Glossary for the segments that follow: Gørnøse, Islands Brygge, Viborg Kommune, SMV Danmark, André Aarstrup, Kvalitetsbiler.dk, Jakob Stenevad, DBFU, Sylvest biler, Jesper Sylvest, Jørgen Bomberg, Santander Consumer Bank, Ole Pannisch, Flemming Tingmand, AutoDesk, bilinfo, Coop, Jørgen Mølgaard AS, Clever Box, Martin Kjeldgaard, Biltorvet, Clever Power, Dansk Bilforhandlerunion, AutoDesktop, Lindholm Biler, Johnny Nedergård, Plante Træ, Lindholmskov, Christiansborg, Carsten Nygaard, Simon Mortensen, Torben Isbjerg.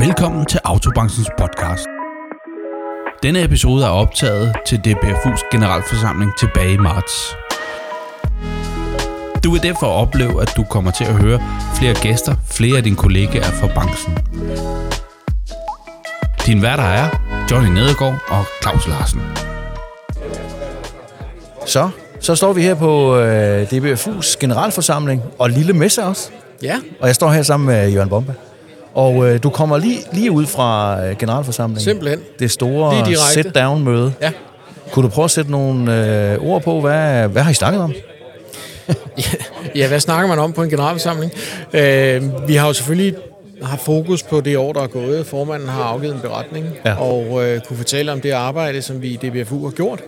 Velkommen til Autobranchens podcast. Denne episode er optaget til DBFU's generalforsamling tilbage i marts. Du vil derfor opleve, at du kommer til at høre flere gæster, flere af dine kollegaer fra branchen. Din værter er Johnny Nedergård og Klaus Larsen. Så står vi her på DBFU's generalforsamling og lille messe også. Ja. Og jeg står her sammen med Jørgen Bomberg. Og du kommer lige ud fra generalforsamlingen. Simpelthen. Det store sit-down-møde. Ja. Kunne du prøve at sætte nogle ord på, hvad har I snakket om? Ja, hvad snakker man om på en generalforsamling? Vi har jo selvfølgelig haft fokus på det år, der er gået. Formanden har afgivet en beretning, og kunne fortælle om det arbejde, som vi i DBFU har gjort.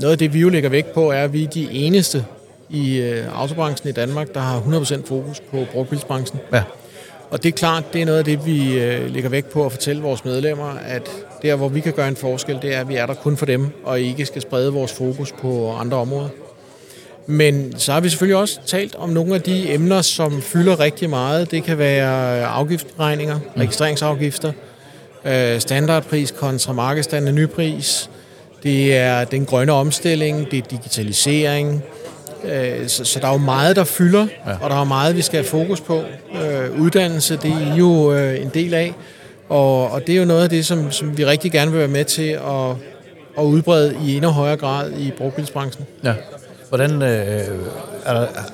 Noget af det, vi jo lægger vægt på, er, at vi er de eneste i autobranchen i Danmark, der har 100% fokus på brugtbilsbranchen. Ja. Og det er klart, det er noget af det, vi lægger vægt på at fortælle vores medlemmer, at der, hvor vi kan gøre en forskel, det er, at vi er der kun for dem, og ikke skal sprede vores fokus på andre områder. Men så har vi selvfølgelig også talt om nogle af de emner, som fylder rigtig meget. Det kan være afgiftsregninger, registreringsafgifter, standardpris kontra markedsstandende nypris. Det er den grønne omstilling, det er digitalisering. Så der er jo meget, der fylder, og der er jo meget, vi skal have fokus på. Uddannelse, det er jo en del af, og det er jo noget af det, som vi rigtig gerne vil være med til at udbrede i endnu højere grad i brugtbilsbranchen. Ja. Hvordan,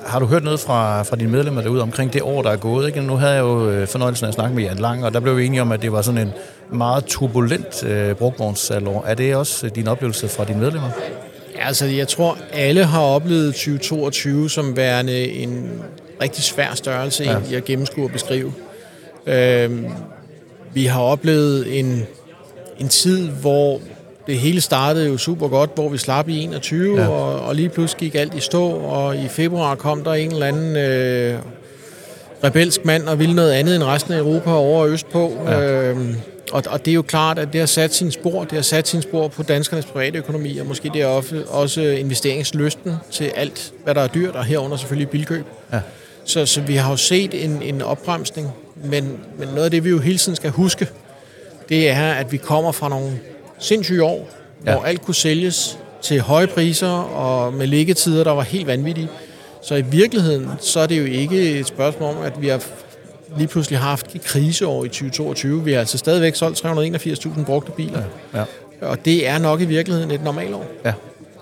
har du hørt noget fra dine medlemmer derude omkring det år, der er gået? Ikke? Nu havde jeg jo fornøjelsen af at snakke med Jan Lang, og der blev vi enige om, at det var sådan en meget turbulent brugtvognssalår. Er det også din oplevelse fra dine medlemmer? Ja, altså jeg tror, alle har oplevet 2022 som værende en rigtig svær størrelse i at gennemskue og beskrive. Vi har oplevet en tid, hvor det hele startede jo super godt, hvor vi slap i 21, og lige pludselig gik alt i stå, og i februar kom der en eller anden rebelsk mand og ville noget andet end resten af Europa over og øst på. Ja. Og det er jo klart, at det har sat sine spor. Det har sat sine spor på danskernes private økonomi, og måske det er også investeringslysten til alt, hvad der er dyrt, og herunder selvfølgelig bilkøb. Ja. Så vi har jo set en opbremsning, men noget af det, vi jo hele tiden skal huske, det er, at vi kommer fra nogle sindssyge år, hvor alt kunne sælges til høje priser og med liggetider, der var helt vanvittige. Så i virkeligheden, så er det jo ikke et spørgsmål om, at vi har lige pludselig haft et kriseår i 2022. Vi har altså stadigvæk solgt 381.000 brugte biler. Ja. Ja. Og det er nok i virkeligheden et normalt år. Ja.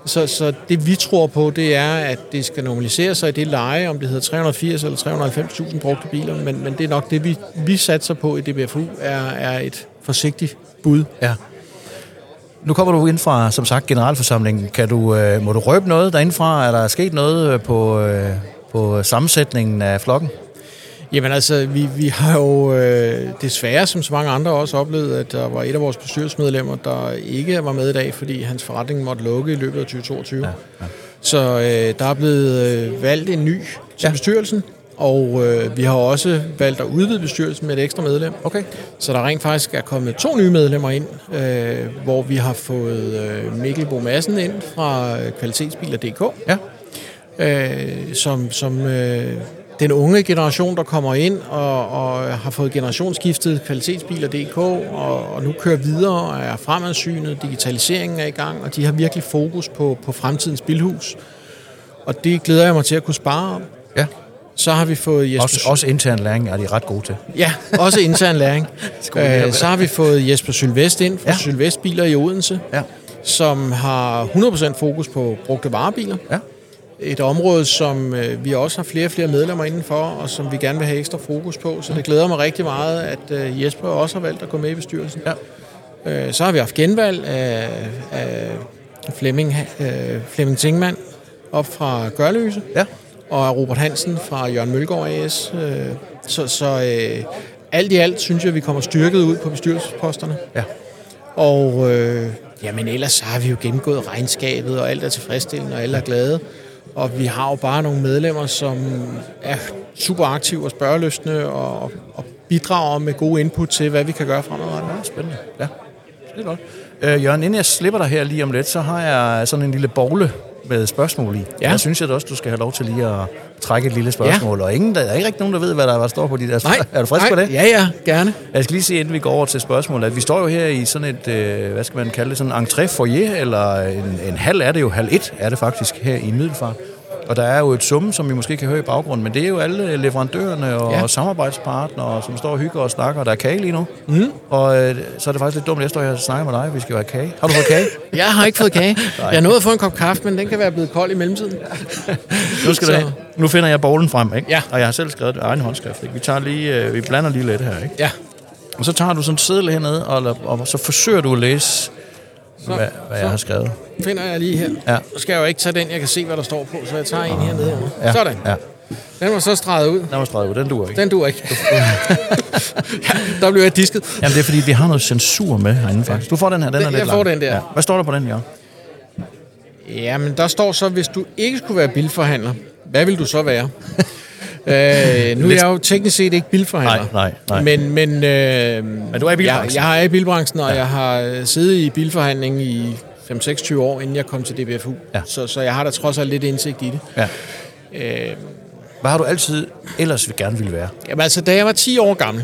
Så det vi tror på, det er, at det skal normalisere sig i det leje, om det hedder 380 eller 390.000 brugte biler, men det er nok det, vi satser på i DBFU, er et forsigtigt bud. Ja. Nu kommer du ind fra, som sagt, generalforsamlingen. Må du røbe noget derindfra? Er der sket noget på sammensætningen af flokken? Jamen altså, vi har jo desværre, som så mange andre også, oplevet, at der var et af vores bestyrelsesmedlemmer, der ikke var med i dag, fordi hans forretning måtte lukke i løbet af 2022. Ja, ja. Så der er blevet valgt en ny til bestyrelsen, og vi har også valgt at udvide bestyrelsen med et ekstra medlem. Okay. Så der rent faktisk er kommet 2 nye medlemmer ind, hvor vi har fået Mikkel Bo Madsen ind fra Kvalitetsbiler.dk, som den unge generation, der kommer ind og har fået generationsskiftet Kvalitetsbiler.dk og nu kører videre og er fremadsynet, digitaliseringen er i gang, og de har virkelig fokus på fremtidens bilhus. Og det glæder jeg mig til at kunne spare om. Ja. Så har vi fået Jesper også intern læring er de ret gode til. Ja, også intern læring. Så har vi fået Jesper Sylvest ind fra Sylvest Biler i Odense, som har 100% fokus på brugte varebiler. Ja. Et område, som vi også har flere og flere medlemmer indenfor, og som vi gerne vil have ekstra fokus på. Så det glæder mig rigtig meget, at Jesper også har valgt at gå med i bestyrelsen. Ja. Så har vi haft genvalg af Flemming Tingmand op fra Gørnøse, og af Robert Hansen fra Jørgen Mølgaard AS. Så alt i alt synes jeg, at vi kommer styrket ud på bestyrelsesposterne. Ja. Og jamen ellers har vi jo gennemgået regnskabet, og alt er tilfredsstillende, og alle er glade. Og vi har jo bare nogle medlemmer, som er super aktive og spørgelystne og bidrager med gode input til, hvad vi kan gøre fremadrettet. Ja, spændende. Ja, det er godt. Jørgen, inden jeg slipper dig her lige om lidt, så har jeg sådan en lille bogle med spørgsmål i. Ja. Der synes jeg da også, du skal have lov til lige at trække et lille spørgsmål. Ja. Og ingen, der er ikke rigtig nogen, der ved, hvad der står på de der spørgsmål. Er du frisk på det? Ja, ja, gerne. Jeg skal lige se, inden vi går over til spørgsmålet, at vi står jo her i sådan et, hvad skal man kalde det, sådan en entré-foyer, eller en halv er det jo, halv et er det faktisk her i Middelfart. Og der er jo et summe, som vi måske kan høre i baggrunden, men det er jo alle leverandørerne og samarbejdspartnere, som står og hygger og snakker, og der er kage lige nu. Mm. Og så er det faktisk lidt dumt, at jeg står her og snakker med dig, vi skal jo have kage. Har du fået kage? Jeg har ikke fået kage. Jeg nåede at få en kop kaffe, men den kan være blevet kold i mellemtiden. Nu finder jeg bowlen frem, ikke? Ja. Og jeg har selv skrevet egen håndskrift, ikke? Vi blander lige lidt her, ikke? Ja. Og så tager du sådan en seddel hernede, og så forsøger du at læse... Hvad jeg har skrevet. Finder jeg lige her. Ja. Så skal jeg jo ikke tage den, jeg kan se, hvad der står på, så jeg tager en hernede. Ja. Sådan. Ja. Den var så streget ud. Den duer ikke. Der blev jeg disket. Jamen, det er, fordi vi har noget censur med herinde, faktisk. Du får den her, den er lidt lang. Jeg får den der. Ja. Hvad står der på den, Jørgen? Jamen, der står så, hvis du ikke skulle være bilforhandler, hvad vil du så være? Nu er jeg jo teknisk set ikke bilforhandler. Nej. Men du er i bilbranchen? Jeg er i bilbranchen, og jeg har siddet i bilforhandling i 5-26 år, inden jeg kom til DBFU. Ja. Så jeg har da trods alt lidt indsigt i det. Ja. Hvad har du altid ellers gerne ville være? Jamen altså, da jeg var 10 år gammel,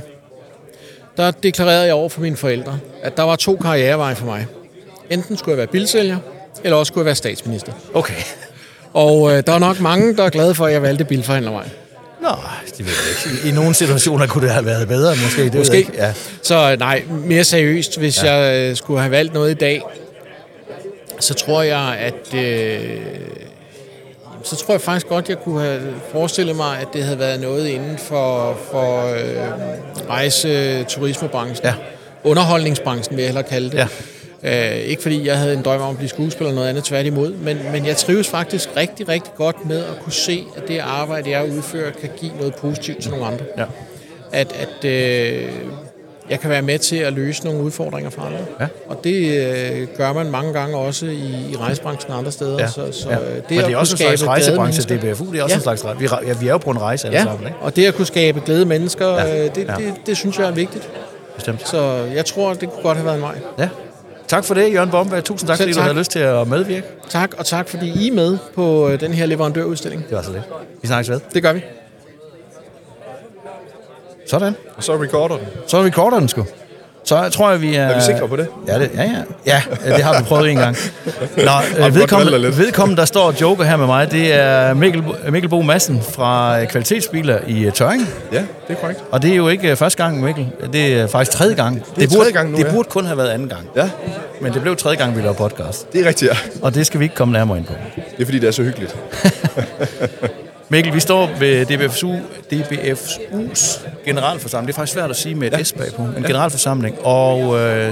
der deklarerede jeg over for mine forældre, at der var 2 karriereveje for mig. Enten skulle jeg være bilsælger, eller også skulle jeg være statsminister. Okay. Og der er nok mange, der er glade for, at jeg valgte bilforhandlervejen. Nå, det ved jeg ikke. I nogle situationer kunne det have været bedre, måske. Måske. Ja. Så nej, mere seriøst, hvis jeg skulle have valgt noget i dag, så tror jeg, at... så tror jeg faktisk godt, jeg kunne have forestillet mig, at det havde været noget inden for rejse- turismebranchen. Ja. Underholdningsbranchen, vil jeg hellere kalde det. Ja. Ikke fordi jeg havde en drøm om at blive skuespiller eller noget andet, tværtimod, men jeg trives faktisk rigtig, rigtig godt med at kunne se, at det arbejde, jeg udfører, kan give noget positivt til nogle andre. Ja. At jeg kan være med til at løse nogle udfordringer for andre. Ja. Og det gør man mange gange også i rejsebranchen og andre steder. Ja. Så det er også en slags rejsebranche, DBFU, det er også en slags rejse. Vi er jo på en rejse alle sammen, ikke? Og det at kunne skabe glade mennesker, det synes jeg er vigtigt. Bestemt. Så jeg tror, det kunne godt have været en vej. Ja. Tak for det, Jørgen Bomberg. Tusind tak, fordi du havde lyst til at medvirke. Tak, og tak, fordi I er med på den her leverandørudstilling. Det var så lidt. Vi snakkes ved. Det gør vi. Sådan. Og så recorder den. Sgu. Så tror jeg, vi er... Er vi sikre på det? Ja, Ja, det har vi prøvet en gang. Nå, vedkommende, der står og joker her med mig, det er Mikkel Bo Madsen fra Kvalitetsbiler i Tørring. Ja, det er korrekt. Og det er jo ikke første gang, Mikkel. Det er faktisk tredje gang. Det burde kun have været anden gang. Ja. Men det blev tredje gang, vi lavede podcast. Det er rigtigt, ja. Og det skal vi ikke komme nærmere ind på. Det er, fordi det er så hyggeligt. Mikkel, vi står ved DBFU's generalforsamling. Det er faktisk svært at sige med et S bagpå. En generalforsamling. Og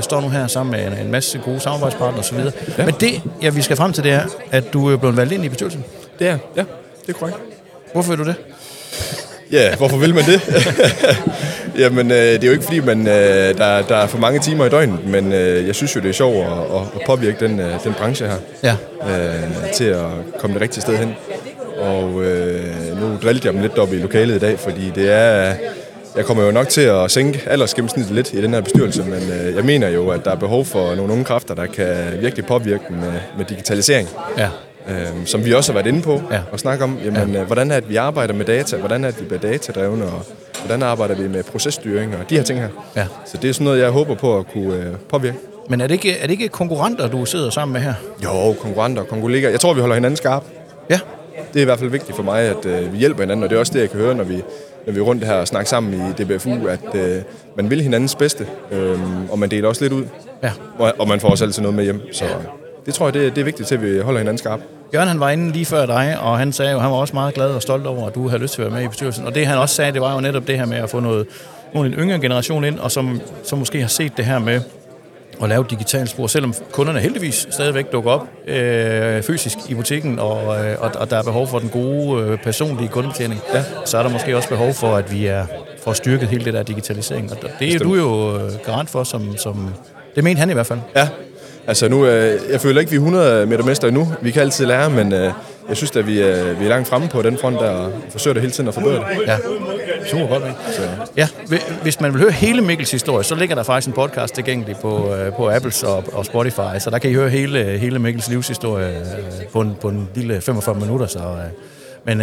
står nu her sammen med en masse gode samarbejdspartnere osv. Ja. Men det, vi skal frem til, det er, at du er blevet valgt ind i bestyrelsen. Det er, ja. Det er korrekt. Hvorfor vil du det? Ja, hvorfor vil man det? Jamen, det er jo ikke, fordi der er for mange timer i døgnet, men jeg synes jo, det er sjovt at påvirke den branche her. Ja. Til at komme det rigtige sted hen. Og nu drillede jeg dem lidt op i lokalet i dag, fordi det er... Jeg kommer jo nok til at sænke aldersgennemsnittet lidt i den her bestyrelse, men jeg mener jo, at der er behov for nogle unge kræfter, der kan virkelig påvirke med digitalisering. Ja. Som vi også har været inde på og snakke om, hvordan er det, vi arbejder med data, hvordan er det, vi bliver datadrevne, og hvordan arbejder vi med processtyring og de her ting her. Ja. Så det er sådan noget, jeg håber på at kunne påvirke. Men er det ikke konkurrenter, du sidder sammen med her? Jo, konkurrenter og kollegaer. Jeg tror, vi holder hinanden skarpe. Ja. Det er i hvert fald vigtigt for mig, at vi hjælper hinanden, og det er også det, jeg kan høre, når vi er rundt her og snakker sammen i DBFU, at man vil hinandens bedste, og man deler også lidt ud, og man får også altid noget med hjem. Så det tror jeg, det er vigtigt til, at vi holder hinanden skarpe. Jørgen, han var inde lige før dig, og han sagde jo, han var også meget glad og stolt over, at du havde lyst til at være med i bestyrelsen. Og det, han også sagde, det var jo netop det her med at få nogle yngre generation ind, og som måske har set det her med at lave digitale spor, selvom kunderne heldigvis stadigvæk dukker op fysisk i butikken, og der er behov for den gode personlige kundebetjening, så er der måske også behov for, at vi får styrket hele det der digitalisering. Og det er du jo garant for, som det mente han i hvert fald. Ja, altså nu, jeg føler ikke, vi er 100 metermester endnu. Vi kan altid lære, men jeg synes, at vi er langt fremme på den front, der forsøger det hele tiden at forbedre det. Ja. super godt med. Ja, hvis man vil høre hele Mikkels historie, så ligger der faktisk en podcast tilgængelig på Apples og Spotify, så der kan I høre hele Mikkels livshistorie på en lille 45 minutter. Så, men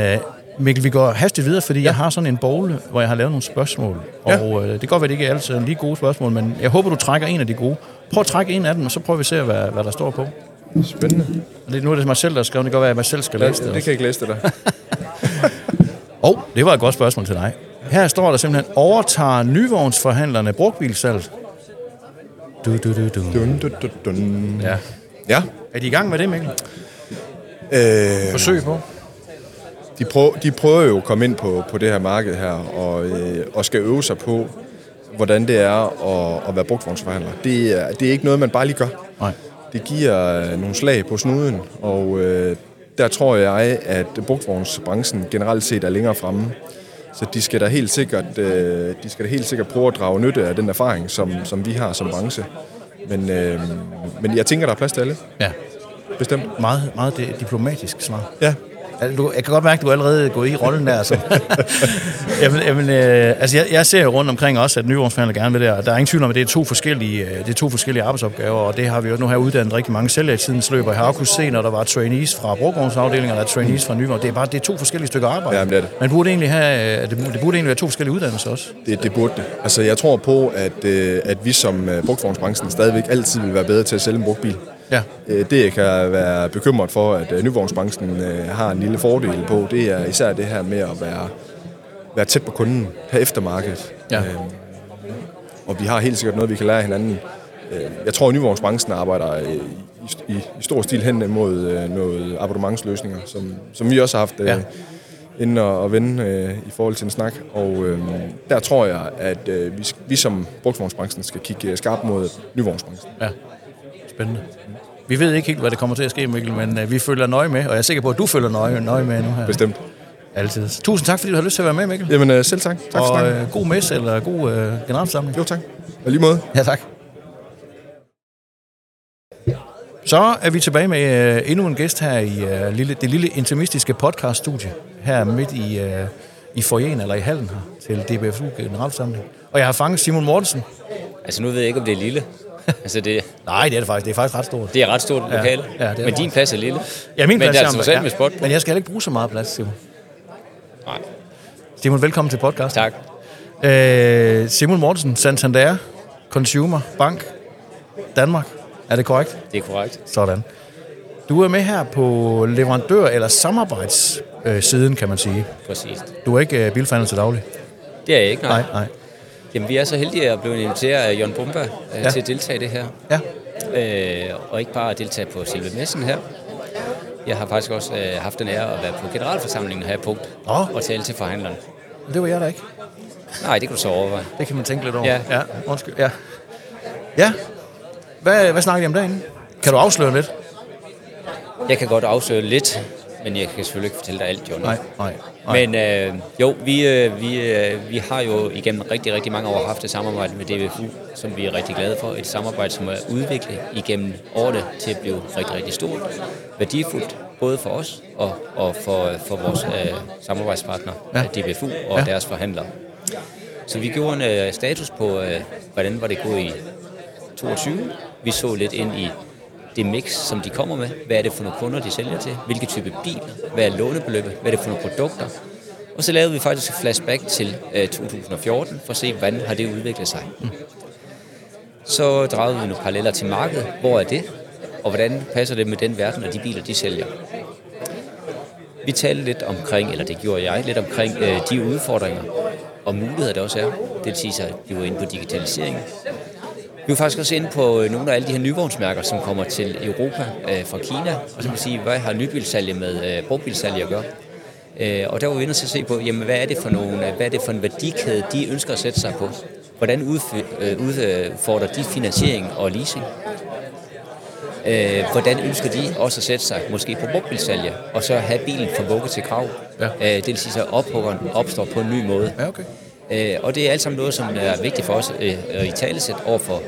Mikkel, vi går hastigt videre, fordi jeg har sådan en bogle, hvor jeg har lavet nogle spørgsmål, og det kan godt være, det ikke er altid lige gode spørgsmål, men jeg håber, du trækker en af de gode. Prøv at trække en af dem, og så prøver vi at se, hvad der står på. Spændende. Nu er det mig selv, der skrev, det kan godt være, at jeg selv skal læse det. Det kan jeg ikke læse det der. Det var et godt spørgsmål til dig. Her står der simpelthen, overtager nyvognsforhandlerne brugtbilsalget? Dun. Ja. Er de i gang med det, Mikkel? Forsøg på? De prøver jo at komme ind på det her marked her, og skal øve sig på, hvordan det er at være brugtvognsforhandler. Det er ikke noget, man bare lige gør. Nej. Det giver nogle slag på snuden, og der tror jeg, at brugtvognsbranchen generelt set er længere fremme. Så de skal da helt sikkert, prøve at drage nytte af den erfaring, som vi har som branche. Men jeg tænker, der er plads til alle. Ja. Bestemt. Meget, meget diplomatisk svar. Ja. Jeg kan godt mærke, at du allerede er gået i rollen der. Altså. Jeg ser jo rundt omkring også, at nyvognsforhandler gerne vil det, og der er ingen tvivl om, at det er to forskellige arbejdsopgaver, og det har vi jo nu her uddannet rigtig mange sælgere i tidens løb, og jeg har også kunnet se, når der var trainees fra brugvognsafdelingen, og der er trainees fra nyvogn. Det er to forskellige stykker arbejde. Jamen, det er det. Man burde egentlig have to forskellige uddannelser også. Det burde det. Altså, jeg tror på, at vi som brugtvognsbranchen stadigvæk altid vil være bedre til at sælge en brugtbil. Ja. Det, jeg kan være bekymret for, at nyvognsbranchen har en lille fordel på, det er især det her med at være tæt på kunden, have eftermarkedet. Ja. Og vi har helt sikkert noget, vi kan lære hinanden. Jeg tror, at nyvognsbranchen arbejder i stor stil hen mod noget abonnementsløsninger, som vi også har haft inden at vende i forhold til en snak. Og der tror jeg, at vi som brugtvognsbranchen skal kigge skarpt mod nyvognsbranchen. Ja. Spændende. Vi ved ikke helt, hvad det kommer til at ske, Mikkel, men vi følger nøje med, og jeg er sikker på, at du følger nøje med nu her. Bestemt. Altid. Tusind tak, fordi du har lyst til at være med, Mikkel. Jamen, selv tak. Tak for snakken. Og god messe eller god generalforsamling. Jo, tak. Og lige måde. Ja, tak. Så er vi tilbage med endnu en gæst her i det lille intimistiske podcaststudie, her midt i foyeren eller i hallen her til DBFU generalforsamling. Og jeg har fanget Simon Mortensen. Altså, nu ved jeg ikke, om det er lille. Altså nej, det er det faktisk. Det er faktisk ret stort. Det er ret stort lokale. Ja, men din plads er lille. Ja, min plads er altså selv med spot på. Men jeg skal heller ikke bruge så meget plads, Simon. Nej. Simon, velkommen til podcast. Tak. Simon Mortensen, Santander, Consumer, Bank, Danmark. Er det korrekt? Det er korrekt. Sådan. Du er med her på leverandør- eller samarbejdssiden, kan man sige. Præcis. Du er ikke bilforhandler til daglig? Det er jeg ikke, nej. Jamen, vi er så heldige at blive inviteret af Jørgen Bomberg til at deltage i det her. Ja. Og ikke bare at deltage på selve messen her. Jeg har faktisk også haft den ære at være på generalforsamlingen her og tale til forhandlerne. Det var jeg da ikke. Nej, det kan du så overveje. Det kan man tænke lidt over. Ja. Undskyld. Ja. Hvad snakker I om derinde? Kan du afsløre lidt? Jeg kan godt afsløre lidt, men jeg kan selvfølgelig ikke fortælle dig alt, John. Nej. Men vi har jo igennem rigtig, rigtig mange år haft et samarbejde med DBFU, som vi er rigtig glade for. Et samarbejde, som er udviklet igennem årene til at blive rigtig, rigtig stort. Værdifuldt, både for os og for vores samarbejdspartner, DBFU og deres forhandlere. Så vi gjorde en status på, hvordan var det gået i 2022. Vi så lidt ind i det mix, som de kommer med. Hvad er det for nogle kunder, de sælger til? Hvilke type biler? Hvad er lånebeløbet? Hvad er det for nogle produkter? Og så lavede vi faktisk et flashback til 2014, for at se, hvordan har det udviklet sig. Mm. Så drejede vi nogle paralleller til markedet. Hvor er det? Og hvordan passer det med den verden og de biler, de sælger? Vi talte lidt omkring, eller det gjorde jeg, lidt omkring de udfordringer og muligheder, der også er. Det vil sige, at vi var inde på digitaliseringen. Vi er faktisk også inde på nogle af alle de her nyvognsmærker, som kommer til Europa fra Kina, og så vil sige, hvad har nybilsalget med brugtbilsalget at gøre? Og der var vi inde til at se på, jamen, hvad er det for en værdikæde, de ønsker at sætte sig på? Hvordan udfordrer de finansiering og leasing? Hvordan ønsker de også at sætte sig måske på brugtbilsalget, og så have bilen fra vugge til krav? Ja. Det vil sige, at ophuggeren opstår på en ny måde. Ja, okay. Og det er alt sammen noget, som er vigtigt for os i talesæt overfor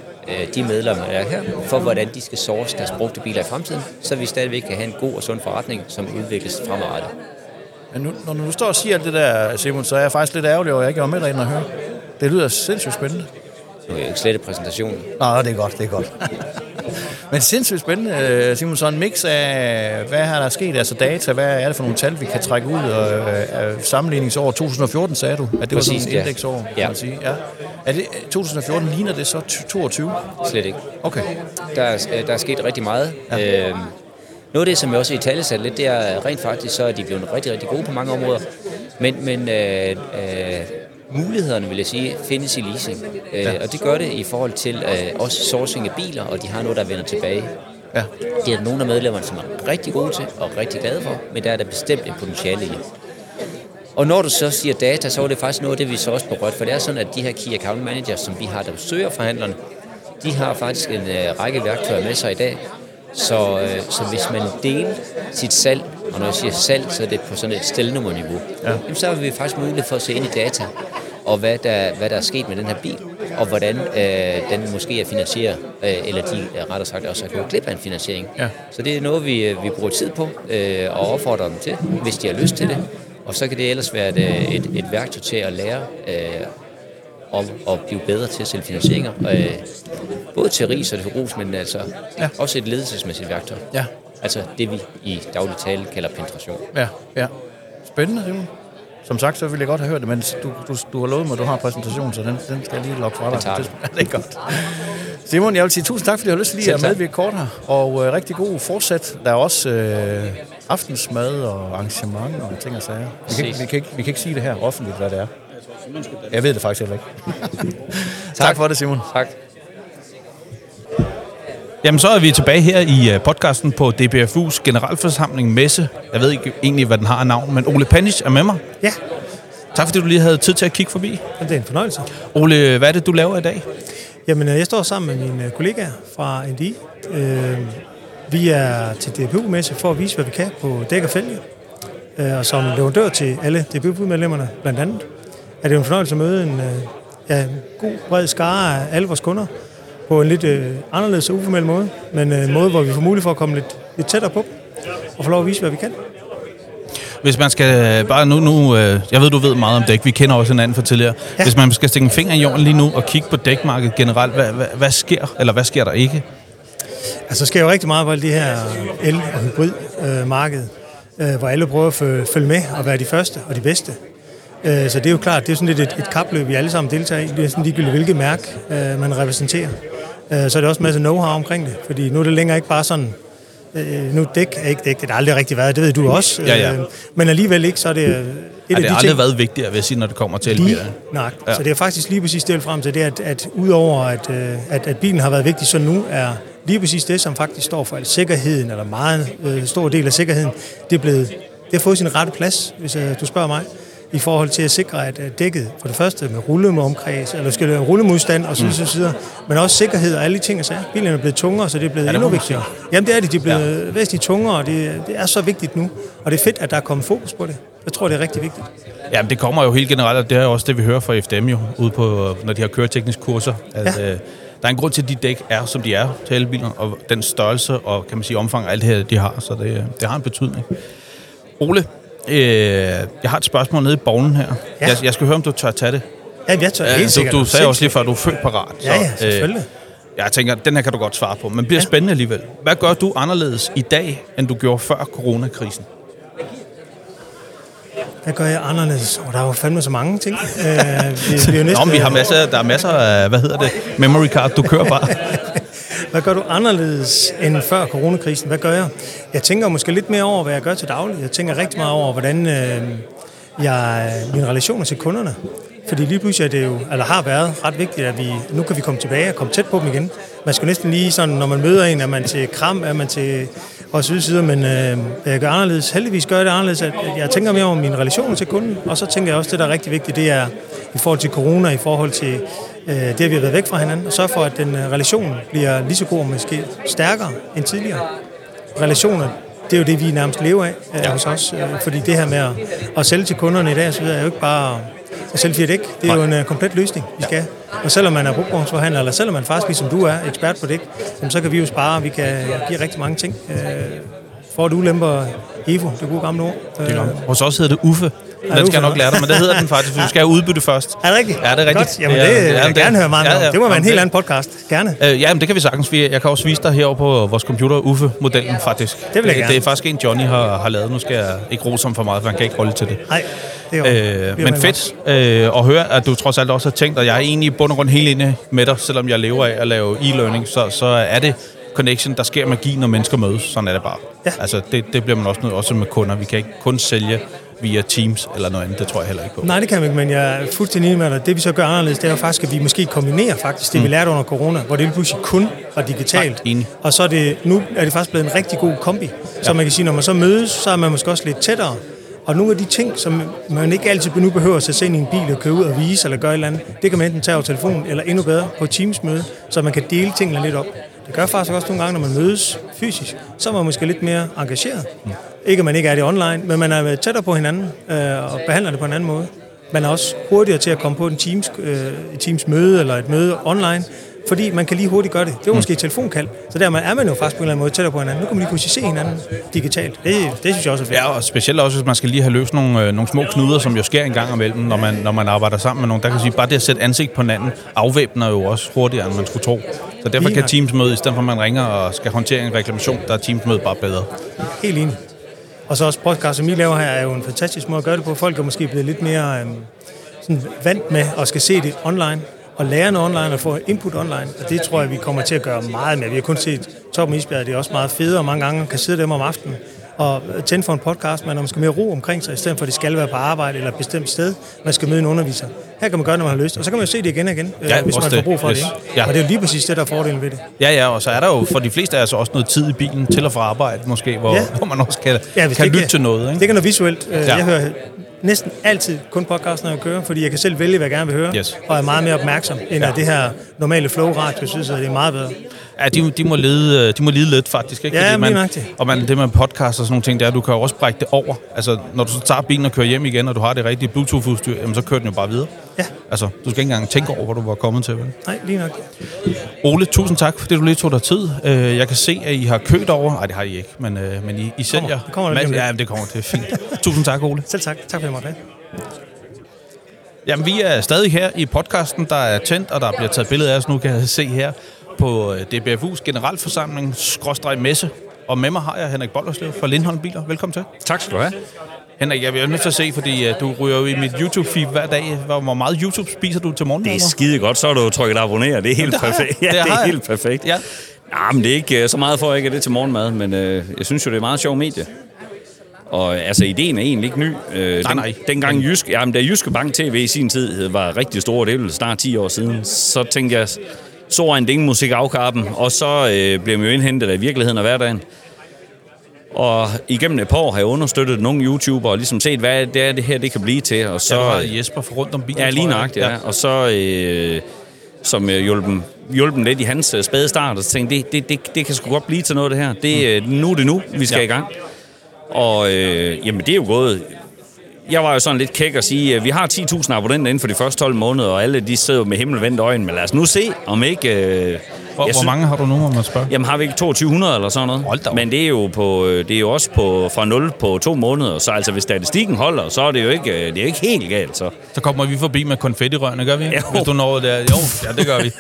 de medlemmer, der er her, for hvordan de skal source deres brugte biler i fremtiden, så vi stadigvæk kan have en god og sund forretning, som udvikles fremadrettet. Når du står og siger alt det der, Simon, så er jeg faktisk lidt ærgerlig over, at jeg ikke var med derinde og høre. Det lyder sindssygt spændende. Nu er jeg jo ikke slet i præsentationen. Nå, det er godt. Men sindssygt spændende, Simon. Så en mix af, hvad har der sket? Altså data, hvad er det for nogle tal, vi kan trække ud? Og sammenligningsår 2014, sagde du, at det præcis, var sådan et indeksår, ja. Kan man sige. Ja. Er det, 2014 ligner det så 22? Slet ikke. Okay. Der er sket rigtig meget. Ja. Noget af det, som jeg også i tale satte lidt, det er rent faktisk, så er de blevet rigtig, rigtig gode på mange områder. Men mulighederne, vil jeg sige, findes i leasing. Ja. Og det gør det i forhold til også sourcing af biler, og de har noget, der vender tilbage. Ja. Det er nogle af medlemmerne, som er rigtig gode til og rigtig glade for, men der er der bestemt et potentiale i. Og når du så siger data, så er det faktisk noget af det, vi så også berørte, for det er sådan, at de her key account managers, som vi har, der besøger forhandlerne, de har faktisk en række værktøjer med sig i dag. Så hvis man deler sit salg, og når jeg siger salg, så er det på sådan et stelnummerniveau, ja. Jamen, så har vi faktisk mulighed for at se ind i data, og hvad der er sket med den her bil, og hvordan den måske er finansieret, eller de rettere sagt også er gået glip af en finansiering. Ja. Så det er noget, vi bruger tid på, og opfordrer dem til, hvis de har lyst til det. Og så kan det ellers være et værktøj til at lære og blive bedre til at sælge finansieringer. Både teori og det rus, men altså ja. Også et ledelsesmæssigt værktøj. Ja. Altså det, vi i daglig tale kalder penetration. Ja, ja. Spændende, Simon. Som sagt, så ville jeg godt have hørt det, men du har lovet mig, at du har præsentationen, så den skal jeg lige lokke fra dig. Det er godt. Simon, jeg vil sige tusind tak, fordi jeg har lyst til lige at medvirke kort her, og rigtig god fortsat. Der er også aftensmad og arrangement og ting og sager. Vi kan ikke sige det her offentligt, hvad det er. Jeg ved det faktisk heller ikke. Tak for det, Simon. Tak. Jamen, så er vi tilbage her i podcasten på DBFU's generalforsamling messe. Jeg ved ikke egentlig, hvad den har af navn, men Ole Pannisch er med mig. Ja. Tak, fordi du lige havde tid til at kigge forbi. Jamen, det er en fornøjelse. Ole, hvad er det, du laver i dag? Jamen, jeg står sammen med mine kollegaer fra NDI. Vi er til DBFU-messe for at vise, hvad vi kan på dæk og fælge. Og som leverandør til alle DBFU-medlemmerne, blandt andet. Er det en fornøjelse at møde en god, bred skare af alle vores kunder på en lidt anderledes og uformel måde, men en måde, hvor vi får mulighed for at komme lidt tættere på og få lov at vise, hvad vi kan. Hvis man skal bare nu jeg ved, du ved meget om dæk, vi kender også hinanden fra tidligere. Ja. Hvis man skal stikke en finger i jorden lige nu og kigge på dækmarkedet generelt, hvad sker, eller hvad sker der ikke? Altså, der sker jo rigtig meget på det her el- og hybridmarked, hvor alle prøver at følge med og være de første og de bedste. Så det er jo klart, det er sådan lidt et kapløb, vi alle sammen deltager i. Det er sådan ligegyldigt, hvilket mærke man repræsenterer. Så er det også en masse know-how omkring det, fordi nu er det længere ikke bare sådan, nu dæk er ikke dæk, det har aldrig rigtig været, det ved du også. Ja. Men alligevel ikke, så er det et af de ting. Det har aldrig været vigtigere, vil jeg sige, når det kommer til elbiler. Nej, ja. Så det er faktisk lige præcis det frem til det, at udover at bilen har været vigtig, så nu er lige præcis det, som faktisk står for sikkerheden, eller meget stor del af sikkerheden, det har fået sin rette plads, hvis du spørger mig. I forhold til at sikre, at dækket for det første med rullemomkreds, eller skal det rullemodstand og så videre, men også sikkerhed og alle de ting og sager. Bilerne er blevet tungere, så det er blevet endnu vigtigere. Jamen det er det, de er blevet væsentligt tungere, og det er så vigtigt nu. Og det er fedt, at der er kommet fokus på det. Jeg tror, det er rigtig vigtigt. Jamen det kommer jo helt generelt, og det er også det, vi hører fra FDM jo, ude på, når de har køretekniske kurser. Der er en grund til, at de dæk er, som de er til elbiler, og den størrelse og kan man sige, omfang og alt det her, de har. Så det har en betydning. Ole? Jeg har et spørgsmål nede i borgen her. Ja. Jeg skal høre, om du tør tage det. Ja, jeg tør helt sikkert. Du sagde også lige før, at du er født parat. Ja, selvfølgelig. Jeg tænker, den her kan du godt svare på, men bliver spændende alligevel. Hvad gør du anderledes i dag, end du gjorde før coronakrisen? Hvad gør jeg anderledes? Der er jo fandme så mange ting. Der er masser af, memory card, du kører bare. Hvad gør du anderledes end før coronakrisen? Hvad gør jeg? Jeg tænker måske lidt mere over, hvad jeg gør til daglig. Jeg tænker rigtig meget over, hvordan mine relationer til kunderne. Fordi lige pludselig er det jo, eller har været ret vigtigt, at nu kan vi komme tilbage og komme tæt på dem igen. Man skal næsten lige sådan, når man møder en, er man til kram, er man til vores ydersider, men jeg gør anderledes. Heldigvis gør jeg det anderledes, at jeg tænker mere over mine relationer til kunden, og så tænker jeg også, det der er rigtig vigtigt, det er i forhold til corona, i forhold til det, at vi har været væk fra hinanden, og sørge for, at den relation bliver lige så god og måske stærkere end tidligere. Relationer, det er jo det, vi nærmest lever af hos os, fordi det her med at sælge til kunderne i dag, så er jo ikke bare at sælge via dæk. Det er jo en komplet løsning, vi skal. Og selvom man er brugbrugsforhandler, eller selvom man faktisk, ligesom du er, ekspert på dæk, så kan vi jo spare, vi kan give rigtig mange ting for- og ulemper EFO, det gode gamle ord. Hos os hedder det Uffe. Den skal jeg nok lære dig, men det hedder den faktisk, for vi skal udbytte først. Er det rigtigt? Ja, det er rigtigt. Jamen, det vil jeg gerne høre meget om. Det må være en helt anden podcast. Gerne. Jamen, det kan vi sagtens. Jeg kan også vise dig herovre på vores computer, Uffe-modellen faktisk. Det vil jeg gerne. Det er faktisk en, Johnny har lavet. Nu skal jeg ikke rose ham for meget, for han kan ikke holde til det. Nej, det er jo. Men fedt at høre, at du trods alt også har tænkt, og jeg er egentlig i bund og grund helt inde med dig, selvom jeg lever af at lave e-learning, så er det connection, der sker magi, når mennesker mødes. Sådan er det bare. Ja. Altså, det bliver man også nødt også med kunder. Vi kan ikke kun sælge via Teams eller noget andet, det tror jeg heller ikke på. Nej, det kan vi ikke, men jeg er fuldstændig enig med dig. Det vi så gør anderledes, det er faktisk, at vi måske kombinerer faktisk det, vi lærte under corona, hvor det pludselig kun var digitalt. Nej, og så er det, nu er det faktisk blevet en rigtig god kombi. Så man kan sige, når man så mødes, så er man måske også lidt tættere. Og nogle af de ting, som man ikke altid nu behøver at sætte ind i en bil og køre ud og vise eller gøre et eller andet, det kan man enten tage over telefonen eller endnu bedre på Teams-møde, så man kan dele tingene lidt op. Det gør faktisk også nogle gange, når man mødes fysisk, så er man måske lidt mere engageret. Ja. Ikke at man ikke er det online, men man er tættere på hinanden og behandler det på en anden måde. Man er også hurtigere til at komme på en Teams-møde eller et møde online, fordi man kan lige hurtigt gøre det. Det er måske et telefonkald, så dermed er man jo faktisk på en eller anden måde tættere på hinanden. Nu kan man lige pludselig se hinanden digitalt. Det synes jeg også er fedt. Ja, og specielt også, hvis man skal lige have løst nogle små knuder, som jo sker en gang imellem, når man arbejder sammen med nogen. Der kan sige, bare det at sætte ansigt på hinanden afvæbner jo også hurtigere, end man skulle tro. Så derfor kan Teams-møde, i stedet for at man ringer og skal håndtere en reklamation, der er Teams-møde bare bedre. Helt enig. Og så også podcast, som I laver her, er jo en fantastisk måde at gøre det på. Folk er måske blevet lidt mere sådan vant med at skal se det online, og lære noget online og få input online. Og det tror jeg, vi kommer til at gøre meget med. Vi har kun set Torben Isbjerg, det er også meget federe, og mange gange kan sidde dem om aftenen og tænde for en podcast, men når man skal mere ro omkring sig, i stedet for at det skal være på arbejde eller et bestemt sted, man skal møde en underviser. Her kan man gøre det, når man har lyst, og så kan man jo se det igen, ja, hvis man får brug for det. Ja. Og det er jo lige præcis det, der er fordelen ved det. Ja, og så er der jo for de fleste af os også noget tid i bilen til og fra arbejde måske, hvor man også kan lytte til noget. Ikke? Det kan noget visuelt. Jeg hører næsten altid kun podcast, når jeg kører, fordi jeg kan selv vælge, hvad jeg gerne vil høre, og er meget mere opmærksom, end at det her normale flow-radio, synes jeg, det er meget bedre. Ja, de må lide lidt faktisk, ikke? Ja, det med podcast og sådan nogle ting, det er, at du kan jo også brække det over. Altså, når du så tager bilen og kører hjem igen, og du har det rigtige Bluetooth-udstyr, jamen, så kører den jo bare videre. Ja. Altså, du skal ikke engang tænke over, hvor du var kommet til. Vel? Nej, lige nok. Ole, tusind tak, fordi du lige tog dig tid. Jeg kan se, at I har kødt over. Nej, det har I ikke, men I sælger. Ja, det kommer, det er fint. Tusind tak, Ole. Selv tak. Tak for at jeg måtte have. Jamen, vi er stadig her i podcasten, der er tændt, og der bliver taget billeder af os nu, kan jeg se her på DBFU's generalforsamling, /messe. Og med mig har jeg Henrik Bollerslev fra Lindholm Biler. Velkommen til. Tak skal du have. Henrik, jeg bliver nødt til at se, fordi du ryger jo i mit YouTube-feed hver dag. Hvor meget YouTube spiser du til morgen? Det er skide godt, så har du trykket abonner. Det er helt perfekt. Ja, det er helt perfekt. Ja. Nej, men det er ikke så meget for, at jeg ikke er det til morgenmad, men jeg synes jo, det er meget sjov medie. Og altså, ideen er egentlig ikke ny. Nej. Dengang da Jyske Bank TV i sin tid var rigtig stor, det var snart 10 år siden, så tænkte jeg, så var en dingmusik afkarpen, og så blev man jo indhentet af virkeligheden og hverdagen. Og igennem et par år har jeg understøttet nogle YouTubere og ligesom set, hvad det er, det her det kan blive til. Og så var Jesper for rundt om bilen, ja, lige nøjagtigt, ja. Og så som hjulpen lidt i hans spæde start, og så tænkte det kan sgu godt blive til noget, det her. Nu er det nu, vi skal i gang. Og jamen, det er jo gået. Jeg var jo sådan lidt kæk at sige, at vi har 10.000 abonnenter inden for de første 12 måneder, og alle de sidder med himmelvendt øjne, men lad os nu se, om ikke... Hvor mange har du nu, om man spørger? Jamen, har vi ikke 2.200 eller sådan noget? Men det er jo også fra 0 på 2 måneder, så altså, hvis statistikken holder, så er det jo ikke, det er ikke helt galt. Så kommer vi forbi med konfettirørene, gør vi? Jo. Hvis du når der. Jo, det gør vi.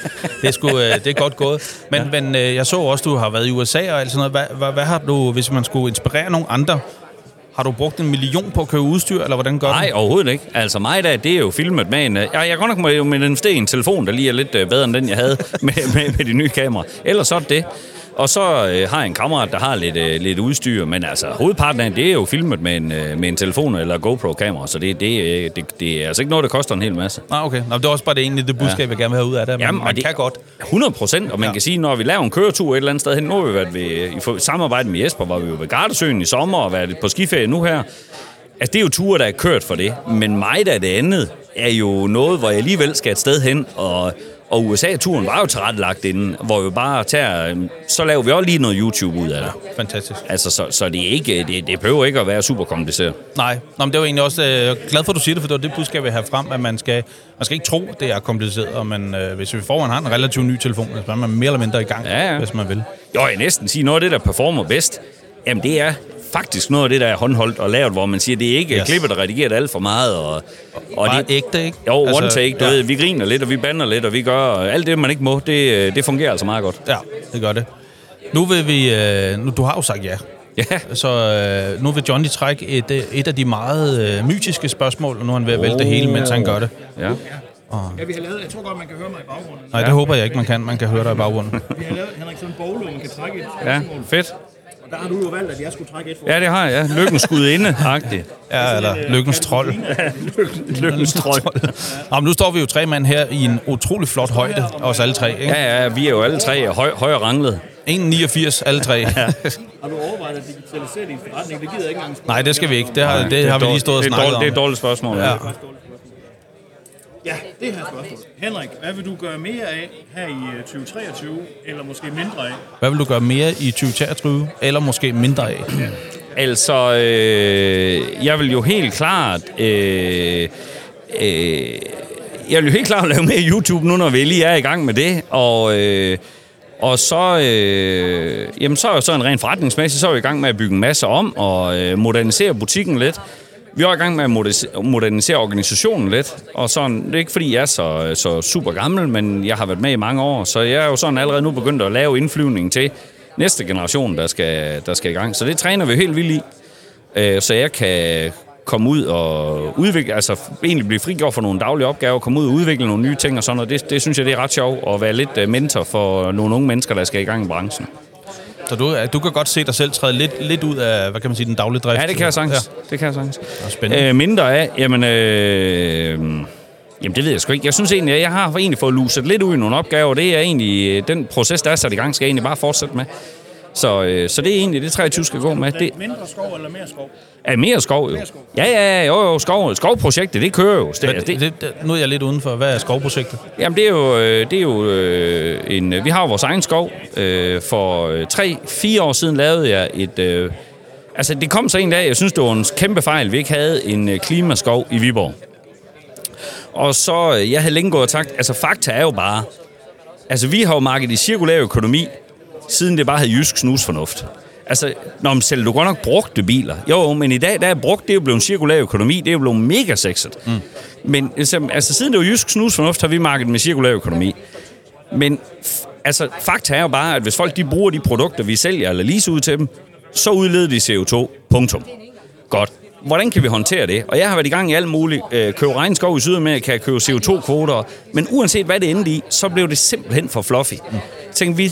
Det er godt gået. Men jeg så også, du har været i USA og alt sådan noget. Hvad har du, hvis man skulle inspirere nogle andre? Har du brugt 1 million på at købe udstyr, eller hvordan gør du? Nej, overhovedet ikke. Altså mig da, det er jo filmet med en... Jeg godt nok må investere i en telefon, der lige er lidt bedre end den, jeg havde med de nye kamera. Ellers så det. Og så har jeg en kammerat, der har lidt udstyr, men altså hovedparten af det er jo filmet med en telefon eller GoPro-kamera, så det er altså ikke noget, der koster en hel masse. Ah, okay. Nå, det er også bare det egentlig, det budskab, jeg gerne vil have ud af det. Jamen, man kan godt. 100%, og man kan sige, når vi laver en køretur et eller andet sted hen, nu har vi været i samarbejde med Jesper, var vi jo ved Gardasøen i sommer og været på skiferie nu her. Altså, det er jo ture, der er kørt for det, men mig, der er det andet, er jo noget, hvor jeg alligevel skal et sted hen, og USA-turen var jo tilrettelagt inden, hvor vi bare tager... Så laver vi også lige noget YouTube ud af det. Ja, fantastisk. Altså, så det er ikke... Det behøver ikke at være super kompliceret. Nej. Nå, men det var egentlig også... glad for, at du siger det, for det var det budskab, jeg har frem, at man skal ikke tro, det er kompliceret, og hvis vi får en relativt ny telefon, så er man mere eller mindre i gang, hvis man vil. Jo, jeg næsten sige, noget af det, der performer bedst, Jamen, det er faktisk noget af det, der er håndholdt og lavet, hvor man siger, det er ikke klippet og redigeret alt for meget. Og bare det, ægte, ikke? Jo, altså, one take. Du ved, vi griner lidt, og vi bander lidt, og vi gør alt det, man ikke må. Det fungerer altså meget godt. Ja, det gør det. Nu vil vi... du har jo sagt ja. Ja. Så nu vil Johnny trække et af de meget mytiske spørgsmål, og nu er han ved at vælte det hele, mens han gør det. Ja. Vi har lavet, jeg tror godt, man kan høre mig i baggrunden. Nej, det håber jeg ikke, man kan. Man kan høre dig i baggrunden. Vi har lavet, Henrik, sådan en bogle, man kan trække et spørgsmål. Ja, fedt. Og der har du jo valgt, at jeg skulle trække et for. Ja, det har jeg. Lykkens gudinde-agtigt. Ja, eller lykkens trold. Lykkens trold. Nå, men nu står vi jo tre mand her i en utrolig flot højde, os alle tre, ikke? Ja, vi er jo alle tre højere ranglet. 1,89, alle tre. Har du overvejet at digitalisere din forretning? Det gider jeg ikke engang. Nej, det skal vi ikke. Det har vi lige stået og snakket om. Det er et dårligt spørgsmål. Ja. Ja, det her spørgsmål. Henrik, hvad vil du gøre mere af her i 2023, eller måske mindre af? Hvad vil du gøre mere i 2023, eller måske mindre af? Ja. Altså, jeg vil jo helt klart lave mere YouTube nu, når vi lige er i gang med det, og så er jeg sådan rent forretningsmæssigt, så er vi i gang med at bygge en masse om og modernisere butikken lidt. Vi er i gang med at modernisere organisationen lidt, og sådan, det er ikke fordi jeg er så super gammel, men jeg har været med i mange år, så jeg er jo sådan allerede nu begyndt at lave indflyvningen til næste generation, der skal i gang. Så det træner vi helt vildt i, så jeg kan komme ud og udvikle, altså egentlig blive frigjort for nogle daglige opgaver, komme ud og udvikle nogle nye ting og sådan noget. Det synes jeg, det er ret sjovt at være lidt mentor for nogle unge mennesker, der skal i gang i branchen. Så du kan godt se dig selv træde lidt ud af, hvad kan man sige, den daglige drift? Ja, det kan jeg sagtens. Ja. Det kan jeg sagtens. Spændende. Mindre af, jamen det ved jeg sgu ikke. Jeg synes egentlig, at jeg har egentlig fået luset lidt ud i nogle opgaver. Det er egentlig, den proces, der er sat i gang, skal jeg egentlig bare fortsætte med. Så det er egentlig det 23 skal gå med. Det... Mindre skov eller mere skov? Ja, mere skov jo. Ja, skovprojektet, det kører jo. Nu er jeg lidt udenfor. Hvad er skovprojektet? Jamen det er jo en... Vi har jo vores egen skov. For 3-4 år siden lavede jeg et... Altså det kom så en dag, jeg synes det var en kæmpe fejl, vi ikke havde en klimaskov i Viborg. Og så, jeg havde længe gået og tænkt, altså fakta er jo bare... Altså vi har jo markedet i cirkulær økonomi, siden det bare havde jysk snusfornuft. Altså, når man selv du godt nok brugte biler. Jo, men i dag, der er brugt, det er jo blevet en cirkulær økonomi, det er jo blevet mega sexet. Mm. Men altså, siden det var jysk snusfornuft, har vi markedet med cirkulær økonomi. Men altså, fakta er jo bare, at hvis folk de bruger de produkter, vi sælger eller leaser ud til dem, så udleder de CO2. Punktum. Godt. Hvordan kan vi håndtere det? Og jeg har været i gang i alt muligt. Købe regnskov i Sydamerika, købe CO2-kvoter. Men uanset hvad det endte i, så blev det simpelthen for fluffy. Mm. Tænkte,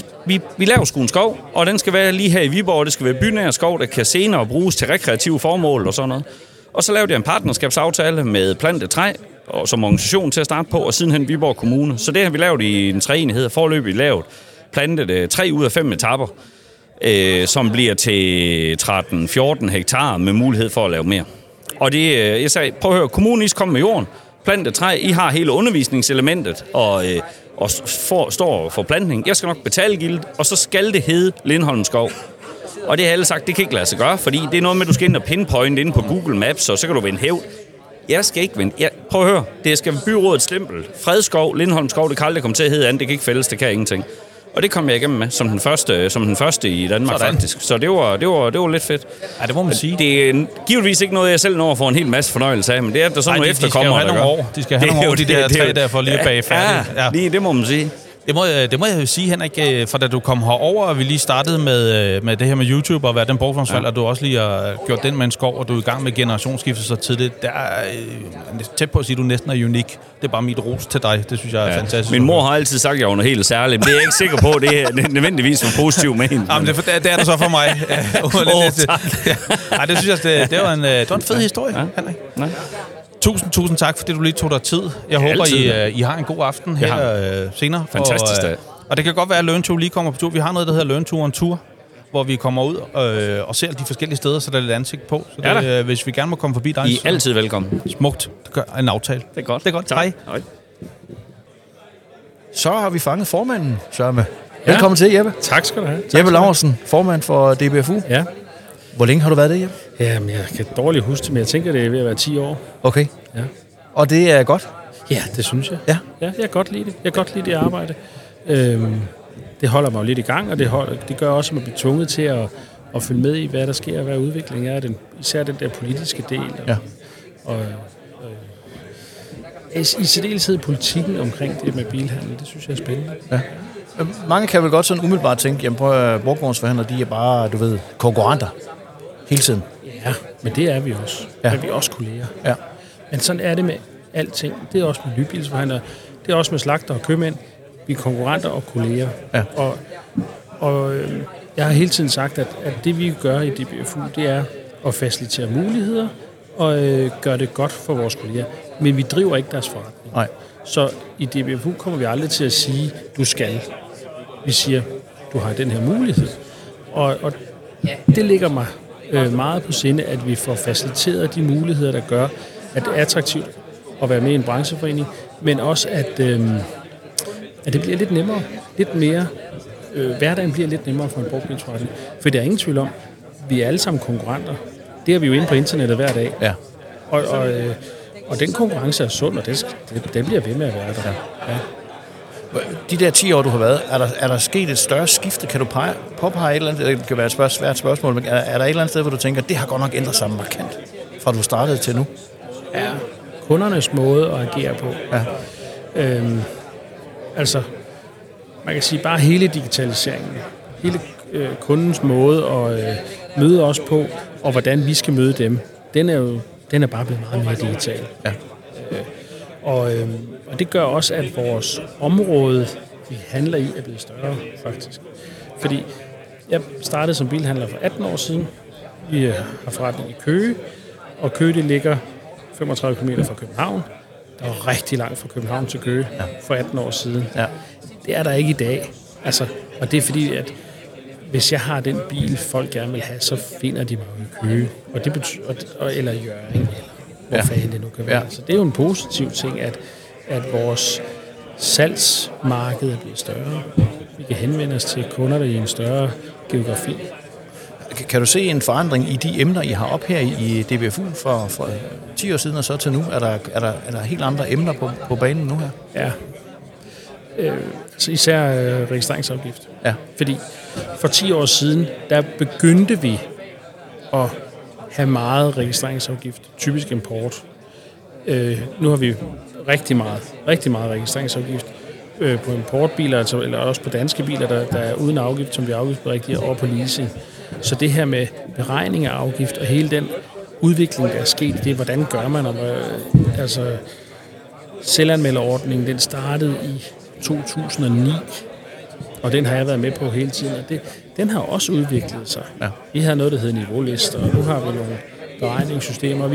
vi laver sgu en skov, og den skal være lige her i Viborg. Det skal være bynær skov, der kan senere bruges til rekreative formål og sådan noget. Og så lavede jeg en partnerskabsaftale med Plante Træ og som organisation til at starte på, og sidenhen Viborg Kommune. Så det har vi lavet i en træenhed, forløbig lavet. Plantet 3 ud af 5 etapper, som bliver til 13-14 hektar med mulighed for at lave mere. Og det, jeg sagde, prøv at høre, kommunen kom med jorden. Plante Træ, I har hele undervisningselementet, og står for plantning. Jeg skal nok betale gildet, og så skal det hedde Lindholmskov. Og det har alle sagt, det kan ikke lade sig gøre, fordi det er noget med, at du skal ind og pinpointe inde på Google Maps, og så kan du vende hævd. Jeg skal ikke vende. Prøv at høre, det skal byrådets stempel. Fredskov, Lindholmskov, det kan aldrig komme til at hedde andet, det kan ikke fælles, det kan ingenting. Og det kom jeg igennem med, som den første i Danmark. Sådan. Faktisk. Så det var lidt fedt. Ja, det må man sige. Det er givetvis ikke noget, jeg selv når får en hel masse fornøjelse af, men det er, at der sådan nogle efterkommere, der gør. De skal have nogle år, de der tre der, for lige bag færdigt. Ja, det må man sige. Det må jeg jo sige, Henrik, for da du kom herover, og vi lige startede med det her med YouTube, og hvad den brugformsfald, og du også lige har gjort den med en skov, og du er i gang med generationsskiftet så tidligt, der er tæt på at sige, at du næsten er unik. Det er bare mit ros til dig. Det synes jeg er fantastisk. Min mor har altid sagt, at jeg var noget helt særligt, men det er jeg ikke sikker på, det er nødvendigvis var positivt med hende. Jamen, det er det så for mig. Nej, det synes jeg, det var en fed historie, Henrik. Nej. Tusind tak, fordi du lige tog dig tid. Jeg håber, I har en god aften her senere. Fantastisk dag. Og det kan godt være, at Learn Tour lige kommer på tur. Vi har noget, der hedder Learn Tour on Tour, hvor vi kommer ud og ser de forskellige steder, så der er lidt ansigt på. Så det, hvis vi gerne må komme forbi dig. I er altid velkommen. Smukt. Det gør en aftale. Det er godt. Hej. Så har vi fanget formanden, Sørme. Velkommen til, Jeppe. Tak skal du have. Jeppe Larsen, formand for DBFU. Ja. Hvor længe har du været det, Jeppe? Jamen, jeg kan dårligt huske det, men jeg tænker, det er ved at være 10 år. Okay. Ja. Og det er godt? Ja, det synes jeg. Ja? Ja, jeg kan godt lide det. Jeg kan godt lide det arbejde. Det holder mig jo lidt i gang, og det gør også, at man bliver tvunget til at at følge med i, hvad der sker, og hvad udviklingen er, især den der politiske del. Ja. Og i særdeleshed politikken omkring det med bilhandel, det synes jeg er spændende. Ja. Mange kan vel godt sådan umiddelbart tænke, jamen prøv at brugtvognsforhandlere, de er bare, du ved, konkurrenter hele tiden. Ja, men det er vi også. Ja. Men vi er også kolleger. Ja. Men sådan er det med alting. Det er også med nybilsforhandlere. Det er også med slagter og købmænd. Vi er konkurrenter og kolleger. Ja. Og jeg har hele tiden sagt, at det vi gør i DBFU, det er at facilitere muligheder og gøre det godt for vores kolleger. Men vi driver ikke deres forretning. Nej. Så i DBFU kommer vi aldrig til at sige, du skal. Vi siger, du har den her mulighed. Og det ligger mig meget på sinde, at vi får faciliteret de muligheder, der gør, at det er attraktivt at være med i en brancheforening, men også at det bliver lidt nemmere, lidt mere, hverdagen bliver lidt nemmere for en brugtbilsforretning. For der er ingen tvivl om, vi er alle sammen konkurrenter. Det er vi jo inde på internettet hver dag. Ja. Og den konkurrence er sund, og den bliver ved med at være der. Ja. De der 10 år, du har været, er der sket et større skifte? Kan du påpege et eller andet? Det kan være et svært spørgsmål, men er der et eller andet sted, hvor du tænker, det har godt nok ændret sig markant, fra du startede til nu? Ja, kundernes måde at agere på. Ja. Man kan sige, bare hele digitaliseringen, hele kundens måde at møde os på, og hvordan vi skal møde dem, den er bare blevet meget mere digital. Ja. Og det gør også, at vores område, vi handler i, er blevet større, faktisk. Fordi jeg startede som bilhandler for 18 år siden. Vi har forretning i Køge, og Køge ligger 35 km fra København. Der var rigtig langt fra København til Køge for 18 år siden. Ja. Det er der ikke i dag. Og det er fordi, at hvis jeg har den bil, folk gerne vil have, så finder de mig i Køge. Og det eller Hjørring, eller hvor fanden det nu kan være. Ja. Så det er jo en positiv ting, at vores salgsmarked er blevet større. Vi kan henvende os til kunder, der er i en større geografi. Kan du se en forandring i de emner, I har op her i DBFU fra 10 år siden og så til nu? Er der helt andre emner på banen nu her? Ja. Især registreringsafgift. Ja. Fordi for 10 år siden, der begyndte vi at have meget registreringsafgift. Typisk import. Nu har vi rigtig meget registreringsafgift på importbiler, altså, eller også på danske biler, der er uden afgift, som vi afgiftsberigtiger, og på leasing. Så det her med beregning af afgift og hele den udvikling, der er sket, det er, hvordan gør man, selvanmelderordningen, den startede i 2009, og den har jeg været med på hele tiden, og den har også udviklet sig. Ja. Vi har noget, der hedder niveaulister, og nu har vi nogle beregningssystemer.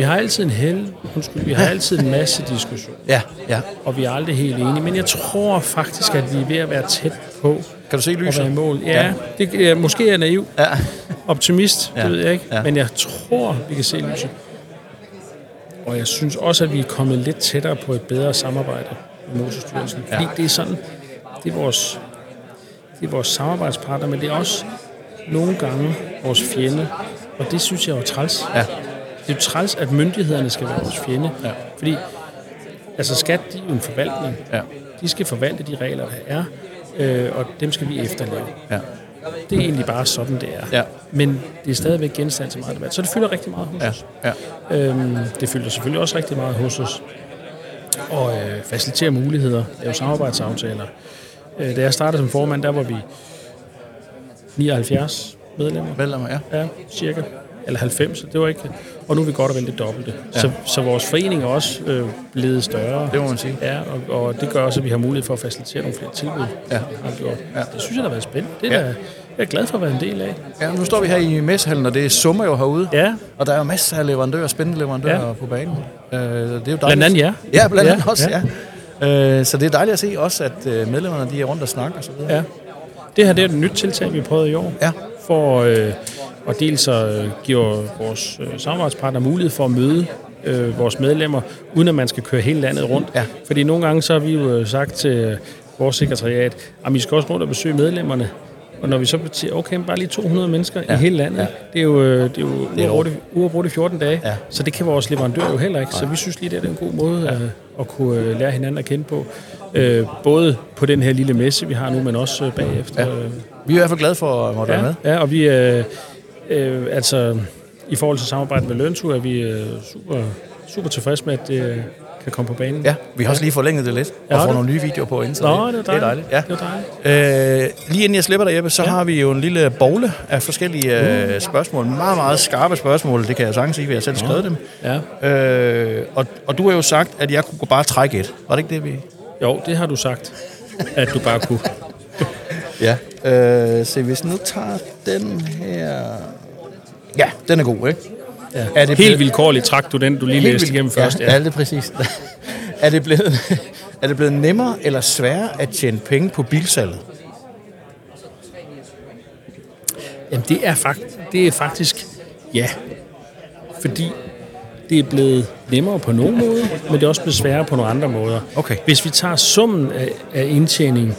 Vi har altid en masse diskussion. Ja, ja. Og vi er aldrig helt enige, men jeg tror faktisk, at vi er ved at være tæt på. Kan du se lyset? At være i mål. Ja, det, måske er jeg naiv. Ja. Optimist, det ved jeg ikke. Ja. Men jeg tror, vi kan se lyset. Og jeg synes også, at vi er kommet lidt tættere på et bedre samarbejde med Motorstyrelsen. Fordi det er sådan, det er vores samarbejdspartner, men det er også nogle gange vores fjende. Og det synes jeg er træls. Ja. Det er jo træls, at myndighederne skal være vores fjende. Ja. Fordi skat, de er jo en forvaltning. Ja. De skal forvalte de regler, der er, og dem skal vi efterleve. Ja. Det er egentlig bare sådan, det er. Ja. Men det er stadigvæk genstand til meget debat. Så det fylder rigtig meget hos os. Ja. Det fylder selvfølgelig også rigtig meget hos os. Og facilitere muligheder, lave samarbejdsaftaler. Da jeg startede som formand, der var vi 79 medlemmer. Ja, cirka. Eller 90, det var ikke... Og nu er vi godt og vel det dobbelte. Ja. Så vores forening er også blevet større. Det må man sige. Ja, og det gør også, at vi har mulighed for at facilitere nogle flere tilbud. Ja. Ja. Det synes jeg, der har været spændende. Det er jeg er glad for at være en del af. Ja, nu står vi her i messehallen, og det summer jo herude. Ja. Og der er jo masser af leverandører, spændende leverandører på banen. Det er jo blandt andet jer. Ja, blandt andet også, ja. Så det er dejligt at se også, at medlemmerne de er rundt og snakker og så videre. Ja. Det her det er et nyt tiltag, vi prøvede i år. Ja. For... og dels så giver vores samarbejdspartner mulighed for at møde vores medlemmer, uden at man skal køre hele landet rundt. Ja. Fordi nogle gange så har vi jo sagt til vores sekretariat, at vi skal også rundt og besøge medlemmerne. Og når vi så siger, okay, bare lige 200 mennesker i hele landet, det er jo uafbrudt 14 dage, så det kan vores leverandør jo heller ikke. Så vi synes lige, det er en god måde at kunne lære hinanden at kende på. Både på den her lille messe, vi har nu, men også bagefter. Ja. Vi er i hvert fald glade for at måtte være med. Ja, og vi... Altså, i forhold til samarbejdet med Løntur er vi super tilfredse med, at det kan komme på banen. Ja, vi har også lige forlænget det lidt, og får nogle nye videoer på indsiden. Nå, det er dejligt. Ja. Det er dejligt. Lige inden jeg slipper dig, Jeppe, så har vi jo en lille bogle af forskellige spørgsmål. Meget, meget skarpe spørgsmål, det kan jeg sagtens sige, for jeg selv skrevet dem. Ja. Og du har jo sagt, at jeg kunne bare trække et. Var det ikke det, vi... Jo, det har du sagt, at du bare kunne. Ja. Se, hvis nu tager den her... Ja, den er god, ikke? Ja. Er det helt vilkårligt trak du den, du lige læste igennem først. Ja, det præcis. Er det blevet nemmere eller sværere at tjene penge på bilsalget? Jamen, det er faktisk ja. Fordi det er blevet nemmere på nogle måder, men det er også blevet sværere på nogle andre måder. Okay. Hvis vi tager summen af indtjeningen,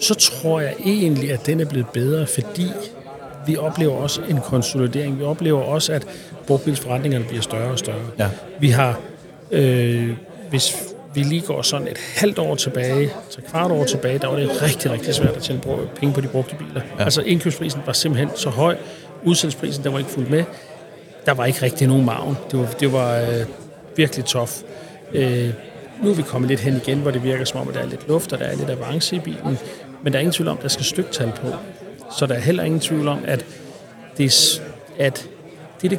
så tror jeg egentlig, at den er blevet bedre, fordi vi oplever også en konsolidering. Vi oplever også, at brugbilsforretningerne bliver større og større. Ja. Vi har, hvis vi lige går sådan et halvt år tilbage, så kvart år tilbage, der var det rigtig, rigtig svært at tjene penge på de brugte biler. Ja. Altså indkøbsprisen var simpelthen så høj. Udsalgsprisen, der var ikke fuldt med. Der var ikke rigtig nogen margen. Det var virkelig tough. Nu er vi kommet lidt hen igen, hvor det virker som om, at der er lidt luft, og der er lidt avance i bilen. Men der er ingen tvivl om, at der skal styktal på. Så der er heller ingen tvivl om, at det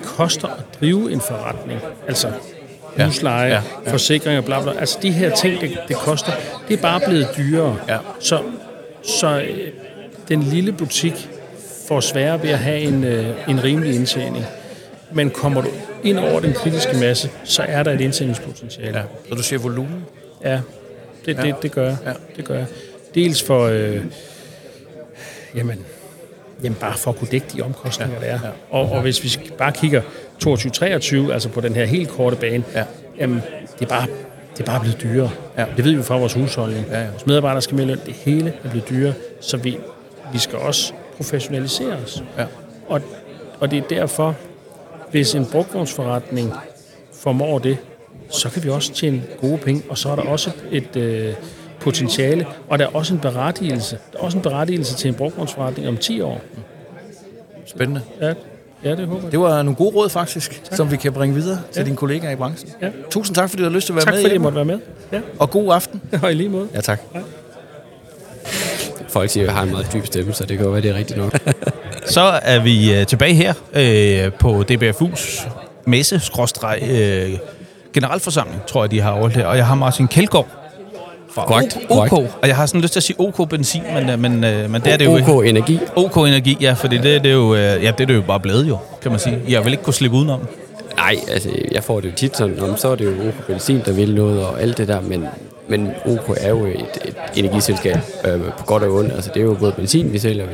koster at drive en forretning, altså husleje, forsikringer, bla bla, altså de her ting, det koster, det er bare blevet dyrere. Ja. Så den lille butik får sværere ved at have en rimelig indtjening. Men kommer du ind over den kritiske masse, så er der et indtjeningspotentiale. Ja. Så du siger volumen? Ja, det gør jeg. Dels for... Jamen bare for at kunne dække de omkostninger, der er. Ja. Og hvis vi bare kigger 22-23, altså på den her helt korte bane, jamen det er bare blevet dyrere. Ja. Det ved vi fra vores husholdning. Ja, ja. Vores medarbejdere skal med løn. Det hele er blevet dyrere, så vi skal også professionalisere os. Ja. Og det er derfor, hvis en brugtvognsforretning formår det, så kan vi også tjene gode penge, og så er der også et potentiale, og der er også en berettigelse. Der er også en berettigelse til en brugtvognsforretning om 10 år. Spændende. Ja, det håber jeg. Det var nogle gode råd, faktisk, tak, som vi kan bringe videre til dine kollegaer i branchen. Ja. Tusind tak, fordi du har lyst til at være med. Tak, fordi jeg måtte være med. Ja. Og god aften. Og i lige måde. Ja, tak. Hej. Folk siger, at jeg har en meget dyb stemme, så det kan jo være, det er rigtigt nok. Så er vi tilbage her på DBFU's messe-generalforsamling, tror jeg, de har overlevet. Og jeg har Martin Kjeldgaard fra OK. Og jeg har sådan lyst til at sige OK benzin, men det er det jo ikke. OK energi. OK energi, ja, for det er jo bare blevet jo, kan man sige. Jeg vil ikke kunne slippe udenom. Nej, altså jeg får det jo tit sådan, så er det jo OK benzin, der vil noget og alt det der, men OK er jo et energiselskab på godt og ondt. Altså det er jo både benzin, vi sælger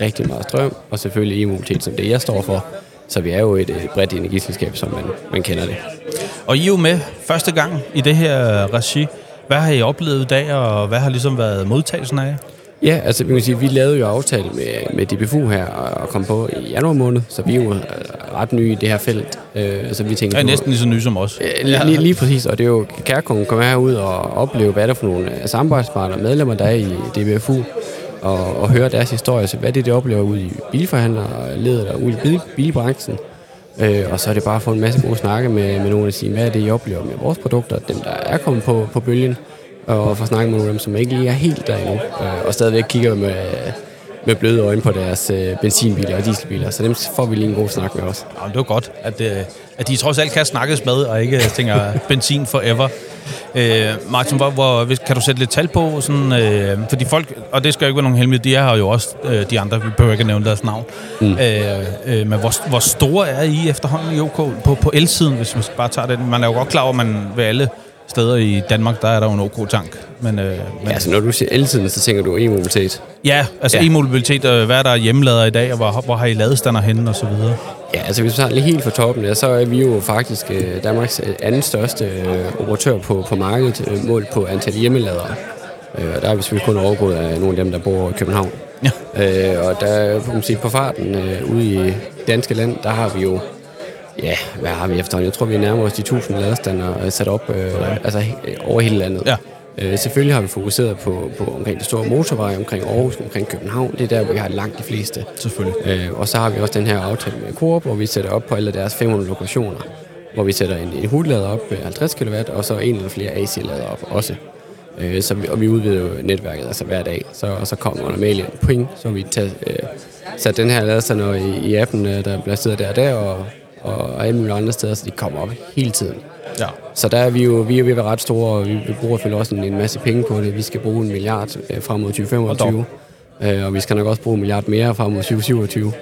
rigtig meget strøm, og selvfølgelig e-mobilitet, som det jeg står for. Så vi er jo et bredt energiselskab, som man kender det. Og I er jo med første gang i det her regi. Hvad har I oplevet i dag, og hvad har ligesom været modtagelsen af jer? Ja, altså vi kan sige, vi lavede jo aftale med DBFU her og kom på i januar måned, så vi er jo ret nye i det her felt. Så vi tænkte, ja, næsten lige så nye som os. Lige præcis, og det er jo kærkongen kommer herud og opleve, hvad der for nogle samarbejdspartnere og medlemmer, der er i DBFU, og høre deres historie, så hvad det oplever ude i bilforhandlere og ledet og ude i bilbranchen. Og så er det bare at få en masse gode snakke med nogen og sige, hvad er det, I oplever med vores produkter, dem, der er kommet på bølgen, og få snakket med nogle af dem, som ikke lige er helt der endnu, og stadigvæk kigger med bløde øjne på deres benzinbiler og dieselbiler, så dem får vi lige en god snak med os. Ja, det var godt, at de trods alt kan snakkes med, og ikke tænker benzin forever. Martin, kan du sætte lidt tal på? Sådan, fordi folk, og det skal jo ikke være nogen hemmelighed, de er jo også de andre, vi behøver ikke nævne deres navn. Men hvor store er I efterhånden i OK på elsiden, hvis man bare tager den? Man er jo godt klar over, man ved alle steder i Danmark, der er der jo en OK-tank. Men altså når du siger elsiden, så tænker du e-mobilitet? Ja, altså e-mobilitet, hvad er der hjemmelader i dag, og hvor har I ladestander henne og så videre? Ja, altså hvis vi tager lige helt fra toppen, så er vi jo faktisk Danmarks anden største operatør på markedet, målt på antal hjemmeladere. Og der er vi selvfølgelig kun overgået af nogle af dem, der bor i København. Ja. Og der kan man sige, på farten ude i det danske land, der har vi jo, ja, hvad har vi efterhånden? Jeg tror, vi nærmer os de 1000 ladestander sat op over hele landet. Ja. Selvfølgelig har vi fokuseret på omkring de store motorveje, omkring Aarhus, omkring København. Det er der, hvor vi har langt de fleste. Selvfølgelig. Og så har vi også den her aftale med Coop, hvor vi sætter op på alle deres 500 lokationer, hvor vi sætter en hudlader op med 50 kW, og så en eller flere AC-lader op også. Og vi udvider jo netværket altså hver dag, og så kommer der mail en point, så vi sat den her lader i appen, der bliver siddet der og alle mulige andre steder, så de kommer op hele tiden. Ja. Så der er vi er ret store, og vi bruger selvfølgelig også en masse penge på det. Vi skal bruge 1 milliard frem mod 2025, og vi skal nok også bruge 1 milliard mere frem mod 2027.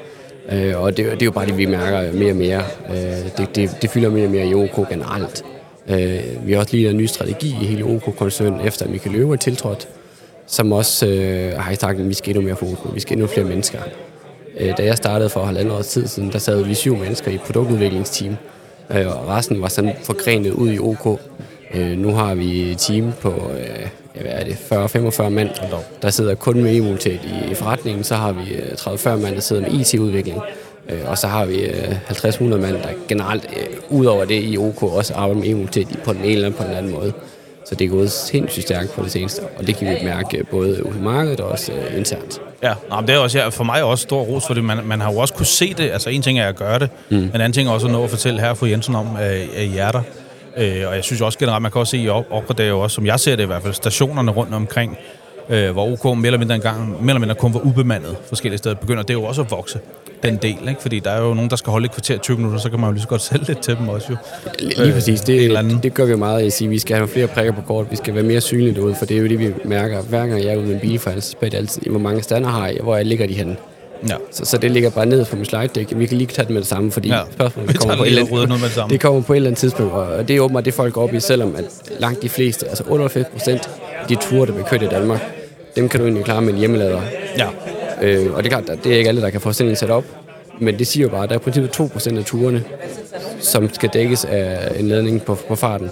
Og det er jo bare det, vi mærker mere og mere. Det fylder mere og mere i OK generelt. Vi har også lige en ny strategi i hele OK-koncernen, efter at Mikkel Løve er tiltrådt, som også har sagt, at vi skal endnu mere fokus på. Vi skal endnu flere mennesker. Da jeg startede for 1,5 år siden, der sad vi 7 mennesker i et produktudviklingsteam, og resten var sådan forgrenet ud i OK. Nu har vi et team på 40-45 mand, der sidder kun med e-mobilitet i forretningen. Så har vi 30-40 mand, der sidder med IT-udvikling. Og så har vi 50-100 mand, der generelt ud over det i OK også arbejder med e-mobilitet på den ene eller på den anden måde. Så det er gået sindssygt stærkt på det seneste, og det kan vi mærke både ude i markedet og også internt. Ja, det er også for mig også stor ros, fordi man har jo også kunne se det. Altså en ting er at gøre det, en anden ting er også at nå at fortælle her fru Jensen om af hjerter. Og jeg synes også generelt, man kan også se i opgradere også, som jeg ser det i hvert fald, stationerne rundt omkring, hvor OK mere eller mindre kun var ubemandet forskellige steder, begynder det jo også at vokse, den del, ikke? Fordi der er jo nogen, der skal holde et kvarter 20 minutter, så kan man jo lige så godt sælge lidt til dem også jo. Lige præcis, det gør vi jo meget at sige, vi skal have flere prikker på kort, vi skal være mere synlige derude, for det er jo det, vi mærker, hver gang jeg er ude med en bil, for altså spørger altid, hvor mange stander har jeg, hvor jeg ligger de henne. Ja. Så det ligger bare ned på min slide deck. Vi kan lige tage det med det samme, fordi spørgsmålet det kommer på et eller andet tidspunkt, og det er åbenbart det folk går op i, selvom at langt de fleste, altså 98% de ture, der bliver kørt i Danmark, dem kan du egentlig klare med en hjemmelader. Ja. Og det er klart, det er ikke alle, der kan få sådan en setup, men det siger jo bare, at der er i princippet 2% af turene, som skal dækkes af en ladning på farten.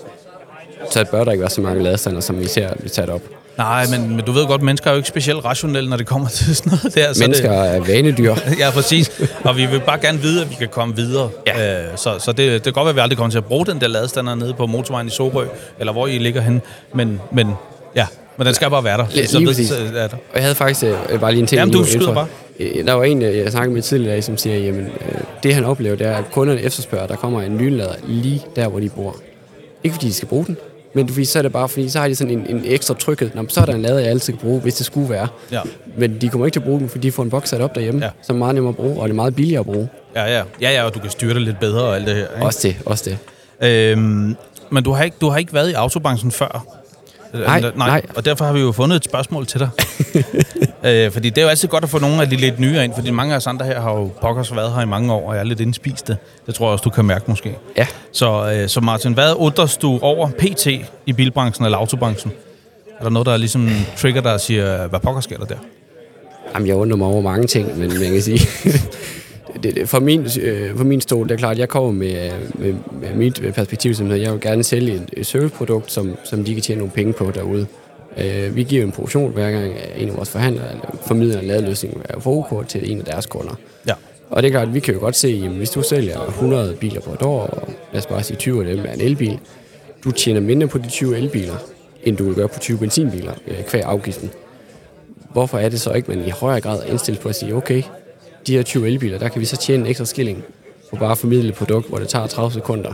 Så bør der ikke være så mange ladestander, som vi ser bliver sat op. Nej, men du ved godt, mennesker er jo ikke specielt rationelle, når det kommer til sådan noget der. Så mennesker er vanedyr. Ja, præcis. Og vi vil bare gerne vide, at vi kan komme videre. Ja. Så det kan godt være, at vi aldrig kommer til at bruge den der ladestander nede på motorvejen i Sorø, eller hvor I ligger henne. Men ja... Men den skal bare være der. Lige præcis. Og jeg havde faktisk bare lige en ting. Jamen, du skyder bare. Der var en, jeg snakkede med tidligere i dag, som siger, jamen, det han oplever, det er, at kunderne efterspørger, der kommer en lynlader lige der, hvor de bor. Ikke fordi de skal bruge den, men fordi så er det bare, fordi så har de sådan en ekstra trykket. Nå, så er der en lader, jeg altid kan bruge, hvis det skulle være. Ja. Men de kommer ikke til at bruge den, fordi de får en boks sat op derhjemme, som er meget nemmere at bruge, og det er meget billigere at bruge. Ja, og du kan styre det lidt bedre og alt det her. Ikke? Også det. Men du har ikke været i autobranchen før. Nej. Og derfor har vi jo fundet et spørgsmål til dig. Fordi det er jo altid godt at få nogle af de lidt nye ind, fordi mange af os andre her har jo pokkers været her i mange år, og er lidt indspiste. Det tror jeg også, du kan mærke måske. Ja. Så Martin, hvad undres du over PT i bilbranchen eller autobranchen? Er der noget, der ligesom trigger dig og siger, hvad pokker sker der der? Jamen, jeg undrer mig over mange ting, men man kan sige... For min stol, det er klart, at jeg kommer med mit perspektiv, som jeg vil gerne sælge et serviceprodukt, som de kan tjene nogle penge på derude. Vi giver en provision hver gang en af vores forhandlere formidler en ladeløsning for OK til en af deres kunder. Ja. Og det er klart, at vi kan jo godt se, at hvis du sælger 100 biler på et år, og lad os bare sige 20 af dem er en elbil, du tjener mindre på de 20 elbiler, end du vil gøre på 20 benzinbiler hver afgiften. Hvorfor er det så ikke, at man i højere grad er indstillet på at sige, okay, de her 20 elbiler, der kan vi så tjene en ekstra skilling på bare at formidle et produkt, hvor det tager 30 sekunder.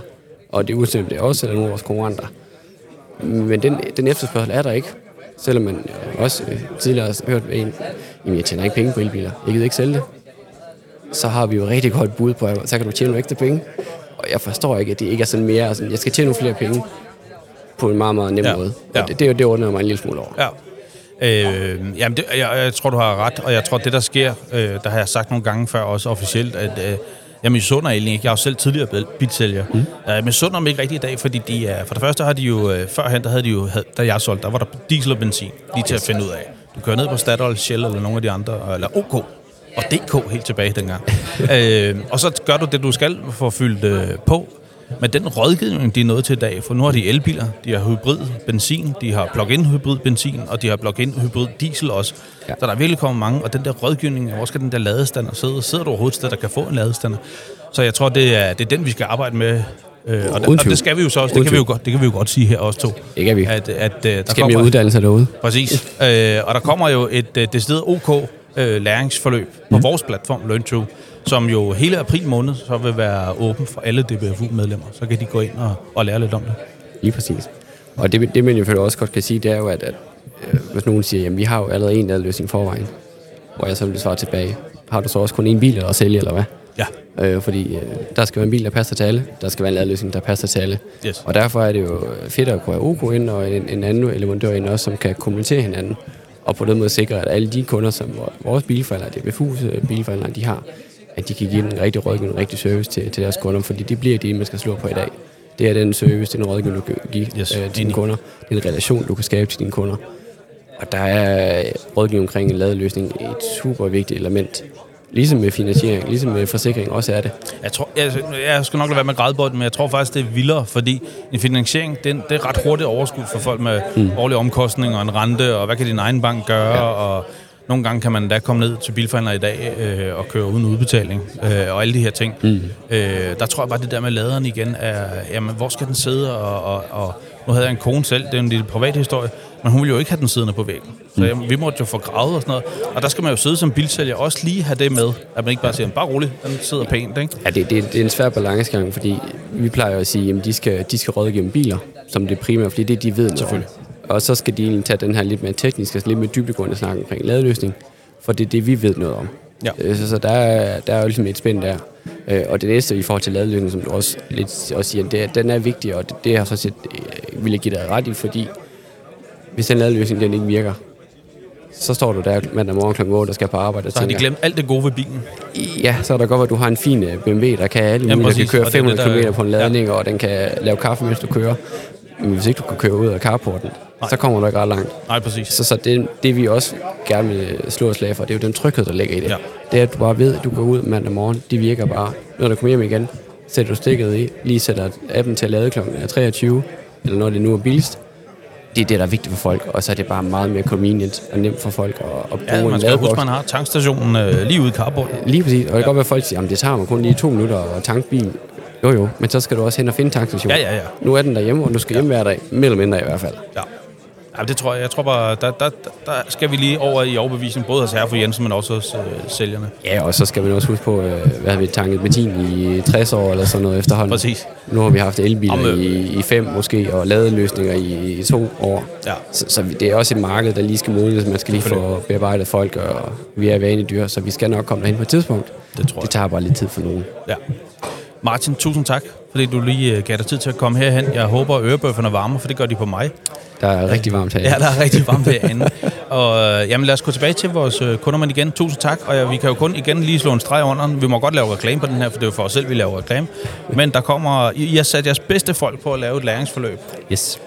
Og det udstiller det også, eller nogle af vores konkurrenter. Men den efterspørgsel er der ikke. Selvom man også tidligere har hørt, jamen jeg tjener ikke penge på elbiler, jeg gider ikke sælge det. Så har vi jo rigtig godt bud på, så kan du tjene nogle ekstra penge. Og jeg forstår ikke, at det ikke er sådan mere, jeg skal tjene nogle flere penge på en meget, meget nem måde. Ja. Det ordner mig en lille smule over. Ja. Jamen det, jeg tror, du har ret, og jeg tror, det der sker, der har jeg sagt nogle gange før, også officielt, at jeg misunder egentlig ikke. Jeg er jo selv tidligere bilsælger. Jeg misunder dem ikke rigtig i dag, fordi de er, for det første har de jo, førhen, der havde de jo, da jeg solgte, der var der diesel og benzin, lige til at finde ud af. Du kører ned på Statoil, Shell eller nogle af de andre, eller OK og DK helt tilbage dengang. Og så gør du det, du skal for at fylde på. Men den rådgivning, de er nået til i dag, for nu har de elbiler, de har hybrid benzin, de har plug-in hybrid benzin, og de har plug-in hybrid diesel også. Ja. Så der er virkelig kommet mange, og den der rådgivning, hvor skal den der ladestander sidde? Sidder du overhovedet et sted, der kan få en ladestander? Så jeg tror, det er den, vi skal arbejde med Og det skal vi jo så også. Det kan vi jo godt sige her også to. Det kan vi. Der skal vi uddanne sig derude. Præcis. Og der kommer jo et decideret OK læringsforløb på vores platform LearnTrue, som jo hele april måned så vil være åben for alle DBFU-medlemmer. Så kan de gå ind og lære lidt om det. Lige præcis. Og det man jo selvfølgelig også godt kan sige, det er jo, at hvis nogen siger, jamen vi har jo allerede en løsning forvejen, hvor jeg så vil svare tilbage, har du så også kun en bil eller at sælge, eller hvad? Ja. Fordi der skal være en bil, der passer til alle, der skal være en ladløsning, der passer til alle. Yes. Og derfor er det jo fedt at kunne have OK ind og en anden leverandør ind også, som kan kommunikere hinanden, og på den måde sikre, at alle de kunder, som vores bilforhandler, DBFU's bilforhandler, de har, at de kan give den rigtige rådgivning, den rigtige service til deres kunder, fordi det bliver det, man skal slå på i dag. Det er den service, den rådgivning, du kan give dine kunder, den relation, du kan skabe til dine kunder. Og der er rådgivning omkring en ladeløsning et super vigtigt element. Ligesom med finansiering, ligesom med forsikring også er det. Jeg skal nok lade være med grædebåten, men jeg tror faktisk, det er vildere, fordi en finansiering, det er ret hurtigt overskud for folk med årlige omkostninger og en rente, og hvad kan din egen bank gøre, og nogle gange kan man da komme ned til bilforhandler i dag og køre uden udbetaling og alle de her ting. Der tror jeg bare, det der med laderen igen er, jamen, hvor skal den sidde? Og nu havde jeg en kone selv, det er en lille privat historie, men hun ville jo ikke have den siddende på væggen. Så vi måtte jo få gravet og sådan noget. Og der skal man jo sidde som bilsælger også lige have det med, at man ikke bare siger, bare roligt, den sidder pænt, ikke? Ja, det er en svær balancegang, fordi vi plejer at sige, at de skal rådgive om biler, som det primære, fordi det er de ved noget. Selvfølgelig. Og så skal de egentlig tage den her lidt mere tekniske, altså lidt mere dybdegående snak omkring ladeløsning, for det er det, vi ved noget om. Ja. Så der er jo ligesom et spænd der. Og det næste i forhold til ladeløsning, som du også lidt også siger, den er vigtig, og det har så set, vil jeg give dig ret i, fordi hvis den ladeløsning den ikke virker, så står du der mandag morgen kl. 8 og skal på arbejde. Så har de glemt alt det gode ved bilen? Ja, så er der godt, at du har en fin BMW, der kan alle mulige, der kan køre 500 km på en ladning, og den kan lave kaffe, mens du kører. Men hvis ikke du kan køre ud af carporten, så kommer du ikke ret langt. Nej, præcis. Så det vi også gerne vil slå et slag for, det er jo den tryghed, der ligger i det. Ja. Det er, at du bare ved, at du går ud mandag morgen, det virker bare. Når du kommer hjem igen, sætter du stikket i, lige sætter appen til at lade kl. 23, eller når det nu er billigst. Det er det, der er vigtigt for folk, og så er det bare meget mere convenient og nemt for folk at bruge en ladeboks. Man skal huske, man har tankstationen lige ude i carporten. Lige præcis, og det kan godt være, at folk siger, at det tager mig kun lige 2 minutter at tanke bilen. Jo, men så skal du også hen og finde tankstationen. Ja. Nu er den derhjemme, og du skal hjem hver dag, mere eller mindre i hvert fald. Ja. Ja, det tror jeg. Jeg tror bare, der skal vi lige over i overbevisning, både hos Herfru Jensen, men også hos sælgerne. Ja, og så skal vi også huske på, hvad har vi tanket benzin i 60 år eller sådan noget efterhånden. Præcis. Nu har vi haft elbiler i 5 måske, og ladeløsninger i 2 år. Ja. Så det er også et marked, der lige skal modnes. Man skal lige få bearbejdet folk, og vi er vanedyr, så vi skal nok komme derhen på et tidspunkt. Det tror jeg. Det tager bare lidt tid for nogen. Ja. Martin, tusind tak, fordi du lige gav dig tid til at komme herhen. Jeg håber, at ørebøfferne varmer, for det gør de på mig. Der er rigtig varmt herinde. Ja, der er rigtig varmt herinde. Og jamen, lad os gå tilbage til vores kundermand igen. Tusind tak, og vi kan jo kun igen lige slå en streg under. Vi må godt lave reklame på den her, for det er jo for os selv, vi laver reklame. Men der kommer... I har sat jeres bedste folk på at lave et læringsforløb. Yes.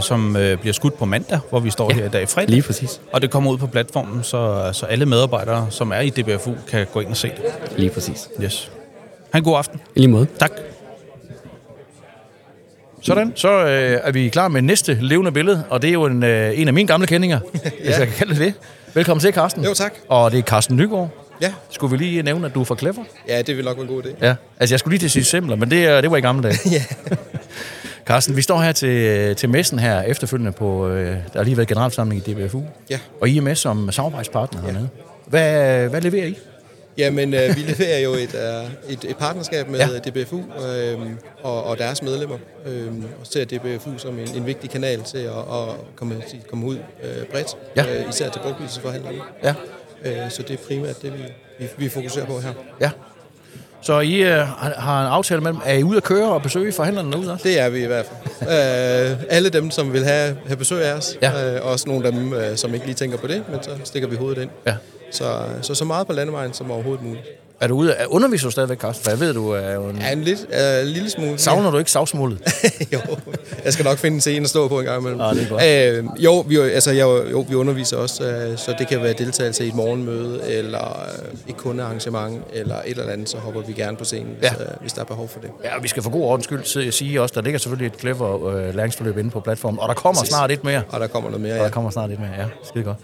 Som bliver skudt på mandag, hvor vi står her i dag fredag. Lige præcis. Og det kommer ud på platformen, så alle medarbejdere, som er i DBFU, kan gå ind og se det. Lige præcis. Yes. Ha' en god aften. I lige måde. Tak. Sådan, så er vi klar med næste levende billede, og det er jo en af mine gamle kendinger, hvis jeg kan kalde det. Velkommen til, Carsten. Jo, tak. Og det er Carsten Nygaard. Ja. Skulle vi lige nævne, at du er fra Clever? Ja, det vil nok være en god idé. Ja, altså jeg skulle lige til at sige simpler, men det var i gamle dage. Ja. Carsten, vi står her til messen her efterfølgende på, der har lige været generalforsamling i DBFU. Ja. Og I er med som samarbejdspartner hernede. Hvad leverer I? Jamen, vi leverer jo et partnerskab med DBFU og deres medlemmer, og ser DBFU som en vigtig kanal til at komme ud bredt, især til brugtbilsforhandlerne. Ja. Så det er primært det, vi fokuserer på her. Ja. Så I har en aftale mellem, er I ude at køre og besøge forhandlerne derude også? Det er vi i hvert fald. Alle dem, som vil have besøg af os, også nogle af dem, som ikke lige tænker på det, men så stikker vi hovedet ind. Ja. Så meget på landevejen som overhovedet muligt. Er du ude? Underviser du stadigvæk, Carsten? Jeg ved, du er jo en lille smule. Savner du ikke savsmålet? Jo, jeg skal nok finde en scene at stå på en gang imellem. Vi underviser også, så det kan være deltagelse i et morgenmøde, eller et kundearrangement, eller et eller andet, så hopper vi gerne på scenen, hvis der er behov for det. Ja, og vi skal for god ordens skyld sige også, der ligger selvfølgelig et Clever læringsforløb inde på platformen, og der kommer snart et mere. Og der kommer noget mere, ja. Skide godt.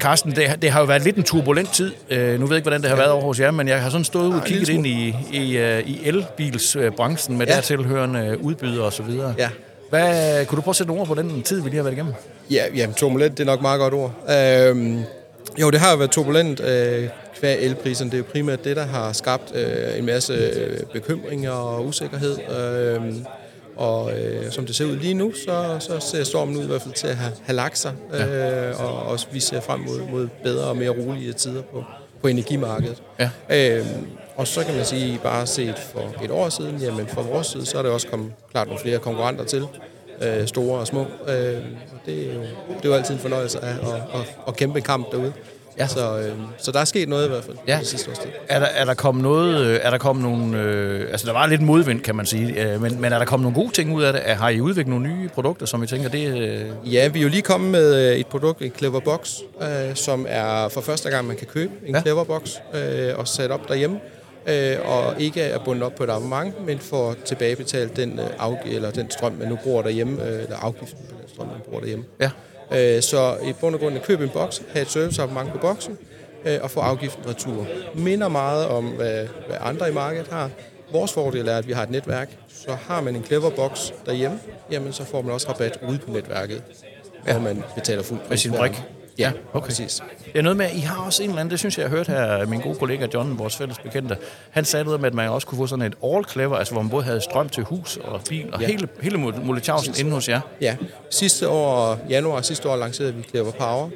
Carsten, det har jo været lidt en turbulent tid. Nu ved jeg ikke, hvordan det har været over hos jer, men jeg har sådan stået ud og kigget ind i elbilsbranchen med dertilhørende udbydere osv. Ja. Hvad, kunne du prøve at sætte nogle ord på den tid, vi lige har været igennem? Ja, turbulent, det er nok meget godt ord. Jo, det har jo været turbulent hver elprisen. Det er jo primært det, der har skabt en masse bekymringer og usikkerhed. Og som det ser ud lige nu, så ser stormen ud i hvert fald til at have lagt sig. Og vi ser frem mod bedre og mere rolige tider på energimarkedet. Ja. Og så kan man sige, bare set for et år siden, jamen fra vores side, så er der også kommet klart nogle flere konkurrenter til. Store og små. Det er jo altid en fornøjelse at kæmpe en kamp derude. Ja. Så der er sket noget i hvert fald i sidste års tid. Er der kommet noget? Er der kommet nogle? Altså der var lidt modvind, kan man sige. Men er der kommet nogle gode ting ud af det? Har I udviklet nogle nye produkter, som I tænker det? Ja, vi er jo lige kommet med et produkt, en Clever Box, som er for første gang man kan købe en Clever Box og sætte op derhjemme. Og ikke er bundet op på et abonnement, men får tilbagebetalt den strøm, man nu bruger derhjemme, eller afgiften på den strøm, man bruger derhjemme. Ja. Så i bund og grund at købe en boks, have et serviceabonnement på boksen, og få afgiften retur. Minder meget om, hvad andre i markedet har. Vores fordel er, at vi har et netværk, så har man en Clever Box derhjemme, jamen så får man også rabat ude på netværket, hvor man betaler fuld pris. Med sin brik. Ja, okay. Præcis. Det er noget med, at I har også en eller anden, det synes jeg har hørt her, min gode kollega John, vores fælles bekendte, han sagde noget med, at man også kunne få sådan et all-clever, altså hvor man både havde strøm til hus og bil, og hele Molletjavsen inde hos jer. Ja, sidste år lancerede vi Clever Power,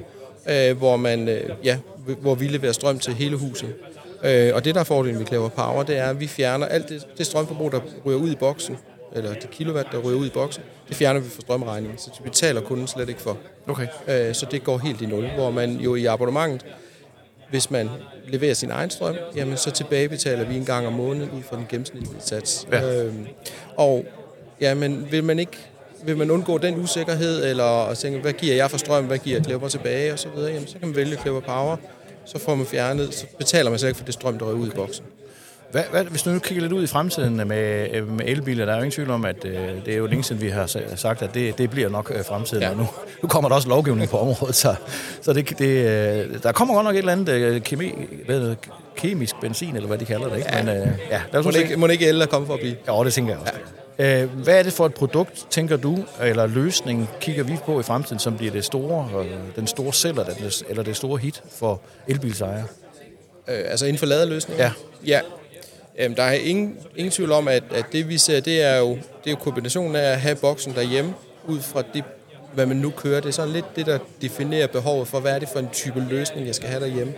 hvor vi leverer strøm til hele huset. Og det, der er fordelen ved Clever Power, det er, at vi fjerner alt det strømforbrug, der ryger ud i boksen, eller det kilowatt, der ryger ud i boksen, det fjerner vi fra strømregningen, så det betaler kunden slet ikke for. Okay. Så det går helt i nul, hvor man jo i abonnementet, hvis man leverer sin egen strøm, jamen så tilbagebetaler vi en gang om måneden ud fra den gennemsnitlige sats. Ja. Vil man undgå den usikkerhed, eller tænke, hvad giver jeg for strøm, hvad giver jeg Clever tilbage, og så videre, jamen så kan man vælge Clever Power, så får man fjernet, så betaler man slet ikke for det strøm, der ryger ud i boksen. Hvad, hvis nu kigger lidt ud i fremtiden med elbiler, der er jo ingen tvivl om, at det er jo længe siden, vi har sagt, at det bliver nok fremtiden. Ja. Nu kommer der også lovgivning på området, så det, der kommer godt nok et eller andet kemisk benzin, eller hvad de kalder det, ikke? Ja. Men, må det ikke el at komme for at blive? Ja, det tænker jeg også. Ja. Hvad er det for et produkt, tænker du, eller løsning kigger vi på i fremtiden, som bliver det store, den store sælger, eller det store hit for elbilsejere? Altså inden for ladeløsninger? Ja. Der er ingen tvivl om, at det vi ser, det er jo kombinationen af at have boksen derhjemme, ud fra det, hvad man nu kører. Det er sådan lidt det, der definerer behovet for, hvad er det for en type løsning, jeg skal have derhjemme.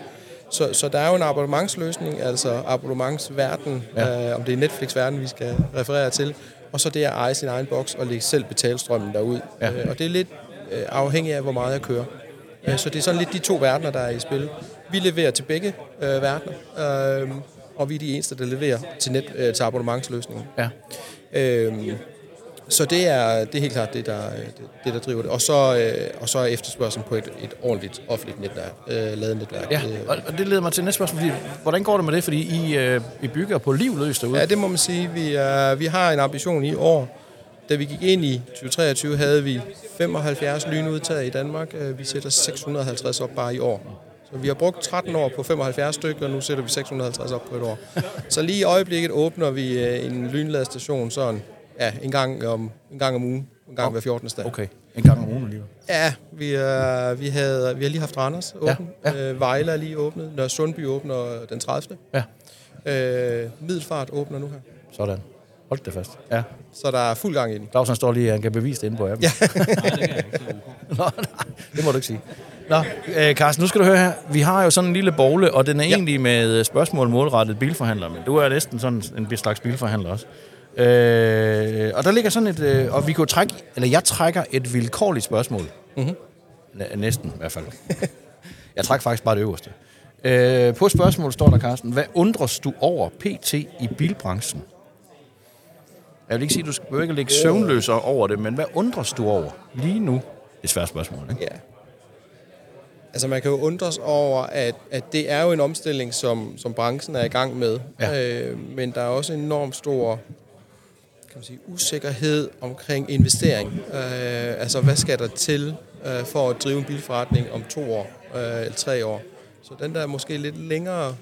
Så der er jo en abonnementsløsning, altså abonnementsverden, om det er Netflix-verden, vi skal referere til, og så det at eje sin egen boks og selv betale strømmen derud. Ja. Og det er lidt afhængigt af, hvor meget jeg kører. Ja. Så det er sådan lidt de to verdener, der er i spil. Vi leverer til begge verdener, og vi er de eneste, der leverer til abonnementsløsningen. Ja. Så det er helt klart det, der driver det. Og så er efterspørgselen på et ordentligt offentligt netværk, ladenetværk. Ja, og det leder mig til næste spørgsmål. Hvordan går det med det? Fordi I bygger på livløs derude. Ja, det må man sige. Vi har en ambition i år. Da vi gik ind i 2023, havde vi 75 lynudtag i Danmark. Vi sætter 650 op bare i år. Så vi har brugt 13 år på 75 stykker, og nu sætter vi 650 op på et år. Så lige i øjeblikket åbner vi en lynladestation sådan, en gang om ugen, en gang hver 14. dag. Okay, en gang om ugen alligevel. Ja, vi har lige haft Randers åbent, Vejle er lige åbnet, Nørre Sundby åbner den 30. Ja. Middelfart åbner nu her. Sådan. Hold det fast. Ja. Så der er fuld gang i den. Clausen står lige, han kan bevise det inde på appen. Ja. Det må du ikke sige. Nå, Carsten, nu skal du høre her. Vi har jo sådan en lille bogle, og den er egentlig med spørgsmål målrettet bilforhandler, men du er næsten sådan en slags bilforhandler også. Og der ligger sådan et... og vi kunne trække... Eller jeg trækker et vilkårligt spørgsmål. Mm-hmm. Næsten i hvert fald. Jeg trækker faktisk bare det øverste. På spørgsmålet står der, Carsten, hvad undres du over PT i bilbranchen? Jeg vil ikke sige, at du skal ikke ligge søvnløsere over det, men hvad undres du over lige nu? Det er et svært spørgsmål, ikke? Ja. Altså man kan jo undres over, at det er jo en omstilling, som branchen er i gang med. Ja. Men der er også en enormt stor, kan man sige, usikkerhed omkring investering. Altså hvad skal der til? for at drive en bilforretning om 2 år eller 3 år. Så den der måske lidt længere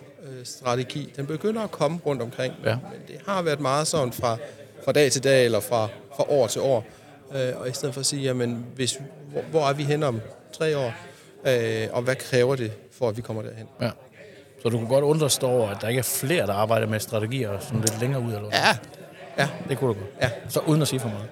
strategi, den begynder at komme rundt omkring. Ja. Men det har været meget sådan fra dag til dag eller fra år til år. Og i stedet for at sige, jamen, hvor er vi hen om 3 år? Og hvad kræver det, for at vi kommer derhen? Ja. Så du kunne godt undre dig over, at der ikke er flere, der arbejder med strategier sådan lidt længere ud? Eller ja. Ja. Det kunne du godt. Ja. Så uden at sige for meget.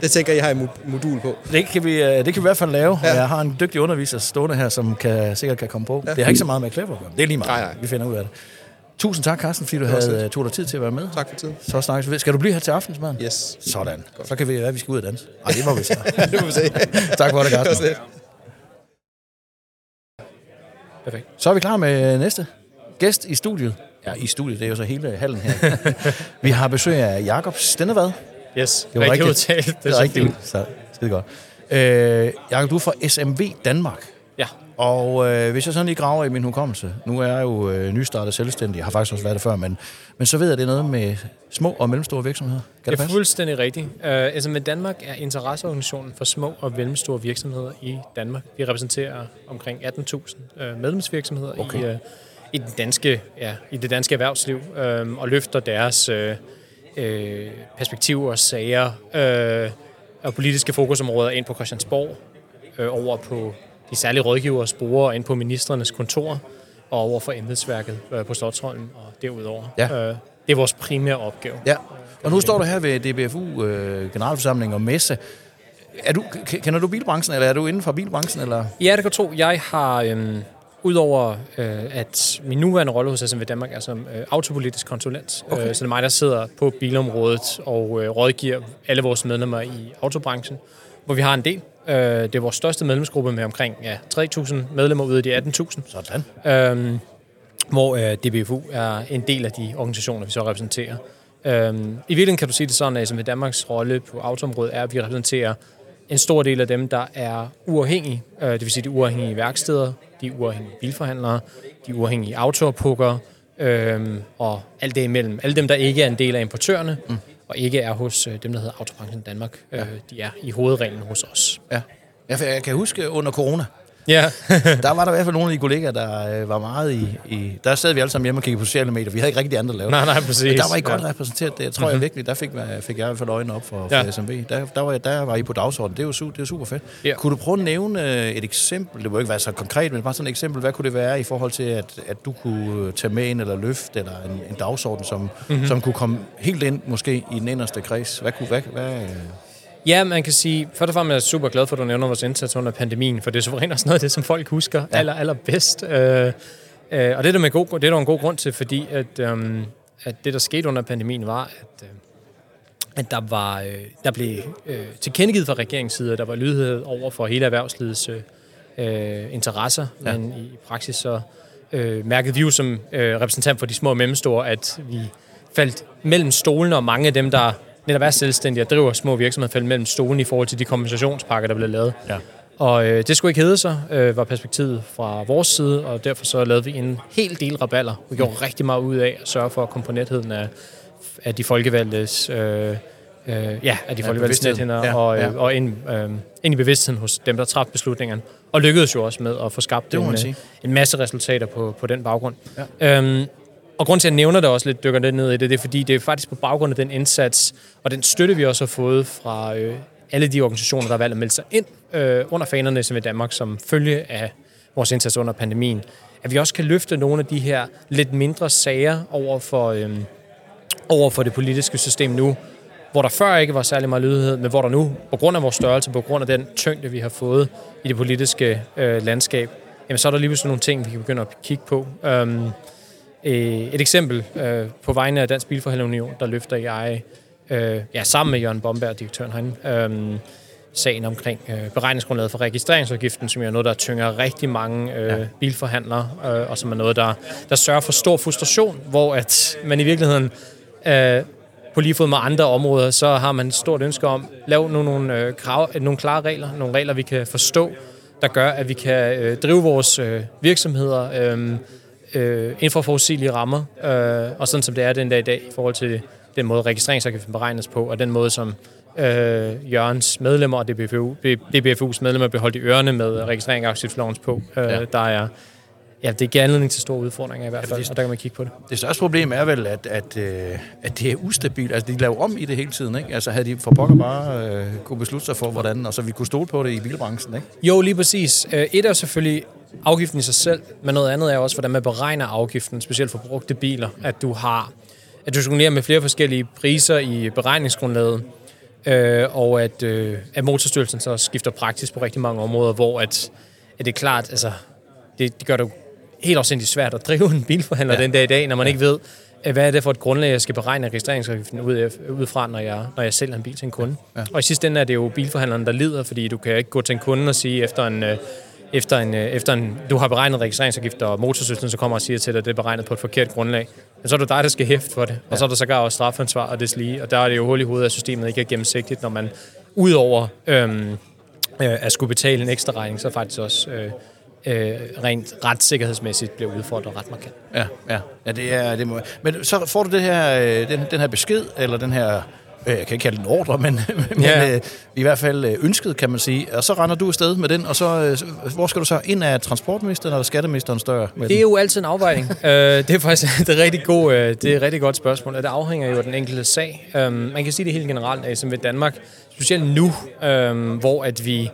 Det tænker jeg har et modul på. Det kan vi i hvert fald lave. Ja. Jeg har en dygtig underviser stående her, som sikkert kan komme på. Ja. Det har ikke så meget med Clever. Det er lige meget. Nej. Vi finder ud af det. Tusind tak, Carsten, fordi du tog dig tid til at være med. Tak for tiden. Så snakkes vi. Skal du blive her til aftensmad? Yes. Sådan. Godt. Så kan vi være, at vi skal ud og danse. Ej, det må vi se. Det må vi se. Tak for det, Carsten. Perfekt. Så er vi klar med næste gæst i studiet. Ja, i studiet, det er jo så hele hallen her. Vi har besøg af Jakob Stenevad. Yes, det var rigtig udtalt. Det er rigtigt. Så skide godt. Jakob, du er fra SMV Danmark. Ja. Og hvis jeg sådan lige graver i min hukommelse, nu er jeg jo nystartet selvstændig, jeg har faktisk også været det før, men så ved jeg, det er noget med små og mellemstore virksomheder. Kan det er fuldstændig rigtigt. SMV Danmark er interesseorganisationen for små og mellemstore virksomheder i Danmark. Vi repræsenterer omkring 18.000 medlemsvirksomheder i det danske erhvervsliv og løfter deres perspektiver, sager og politiske fokusområder ind på Christiansborg, over på de særlige rådgivere, sporer ind på ministerernes kontor og over for embedsværket på Slotsholmen og derudover. Ja. Det er vores primære opgave. Ja. Og nu står du her ved DBFU generalforsamling og messe. Kender du bilbranchen, eller er du inden for bilbranchen? Eller? Ja, det kan jeg tro. Jeg har, udover at min nuværende rolle hos SMV Danmark er som autopolitisk konsulent, okay. Så det er mig, der sidder på bilområdet og rådgiver alle vores medlemmer i autobranchen, hvor vi har en del. Det er vores største medlemsgruppe med omkring 3.000 medlemmer ud af de 18.000. Sådan. Hvor DBFU er en del af de organisationer, vi så repræsenterer. I virkeligheden kan du sige det sådan, at SMV Danmarks rolle på autoområdet er, at vi repræsenterer en stor del af dem, der er uafhængige. Det vil sige de uafhængige værksteder, de uafhængige bilforhandlere, de uafhængige autoophuggere og alt det imellem. Alle dem, der ikke er en del af importørerne. Mm. Og ikke er hos dem, der hedder Autobranchen Danmark. Ja. De er i hovedreglen hos os. Ja. Jeg kan huske under corona. Ja. Der var der i hvert fald nogle af de kolleger, der var meget i... Der sad vi alle sammen hjemme og kiggede på sociale medier. Vi havde ikke rigtig andre at lave. Nej, præcis. Men der var I godt repræsenteret det. Jeg tror jeg virkelig, der fik jeg i hvert fald øjnene op for SMV. Der var I på dagsordenen. Det var super fedt. Ja. Kunne du prøve at nævne et eksempel? Det må ikke være så konkret, men bare sådan et eksempel. Hvad kunne det være i forhold til, at du kunne tage med ind eller løfte eller en dagsorden, som kunne komme helt ind måske i den inderste kreds? Ja, man kan sige, først og fremmest er jeg super glad for, at du nævner vores indsats under pandemien, for det er suverænt også noget af det, som folk husker allerbedst. Og det er der en god grund til, fordi at det, der skete under pandemien, var, at der blev tilkendegivet fra regeringens side, at der var lydhed over for hele erhvervslivets interesser, men i praksis så mærkede vi jo som repræsentant for de små og mellemstore, at vi faldt mellem stolene, og mange af dem, der netop er selvstændige og driver små virksomheder, faldt mellem stolen i forhold til de kompensationspakker, der blev lavet. Ja. Og det skulle ikke hedde sig, var perspektivet fra vores side, og derfor så lavede vi en hel del raballer. Vi gjorde rigtig meget ud af at sørge for komponentheden af de folkevalgtes nethinder og ind i bevidstheden hos dem, der træffede beslutningerne. Og lykkedes jo også med at få skabt en masse resultater på den baggrund. Ja. Og grund til, at jeg nævner det også lidt, dykker lidt ned i det, det er fordi, det er faktisk på baggrund af den indsats, og den støtte, vi også har fået fra alle de organisationer, der har valgt at melde sig ind under fanerne SMV Danmark, som følge af vores indsats under pandemien, at vi også kan løfte nogle af de her lidt mindre sager over for det politiske system nu, hvor der før ikke var særlig meget lydighed, men hvor der nu, på grund af vores størrelse, på grund af den tyngde, vi har fået i det politiske landskab, jamen, så er der lige pludselig nogle ting, vi kan begynde at kigge på. Et eksempel på vegne af Dansk Bilforhandlerunion, der løfter jeg sammen med Jørgen Bomberg, direktøren herinde, sagen omkring beregningsgrundlaget for registreringsafgiften, som er noget, der tynger rigtig mange bilforhandlere, og som er noget, der sørger for stor frustration, hvor at man i virkeligheden på lige fod med andre områder, så har man et stort ønske om at lave nogle klare regler, nogle regler, vi kan forstå, der gør, at vi kan drive vores virksomheder inden for forudsigelige rammer, og sådan som det er den dag i dag i forhold til den måde, registreringsafgiften beregnes på, og den måde, som Jørgens medlemmer og DBFU's medlemmer blev holdt i ørerne med registrering af aktieslovens på. Det giver anledning til store udfordringer i hvert fald, og der kan man kigge på det. Det største problem er vel, at det er ustabilt. Altså, de laver om i det hele tiden, ikke? Altså, havde de for pokker bare kunne beslutte sig for, hvordan, og så vi kunne stole på det i bilbranchen, ikke? Jo, lige præcis. Et er selvfølgelig afgiften i sig selv, men noget andet er også, hvordan man beregner afgiften, specielt for brugte biler, at du jonglerer med flere forskellige priser i beregningsgrundlaget, og at Motorstyrelsen så skifter praksis på rigtig mange områder, hvor at det er klart, altså, det gør det jo helt afsindigt svært at drive en bilforhandler den dag i dag, når man ikke ved, hvad er det for et grundlag, jeg skal beregne registreringsafgiften ud fra, når jeg sælger en bil til en kunde. Ja. Og i sidste ende er det jo bilforhandleren, der lider, fordi du kan ikke gå til en kunde og sige, efter en du har beregnet registreringsafgift, og Motorstyrelsen så kommer og siger til dig, at det er beregnet på et forkert grundlag. Men så er det dig, der skal hæfte for det, og så er der sågar også strafansvar og deslige, og der er det jo hul i hovedet, at systemet ikke er gennemsigtigt, når man udover at skulle betale en ekstra regning, så faktisk også rent retssikkerhedsmæssigt bliver udfordret ret markant. Ja, det må. Men så får du det her, den her besked, eller den her, jeg kan ikke kalde den ordre, men i hvert fald ønsket, kan man sige. Og så render du afsted med den, og så hvor skal du så ind af transportministeren eller skatteministeren større? Med det er den? Jo altid en afvejning. Det er faktisk det er et rigtig godt spørgsmål, og det afhænger jo af den enkelte sag. Man kan sige det helt generelt, som ved Danmark, specielt nu, hvor at vi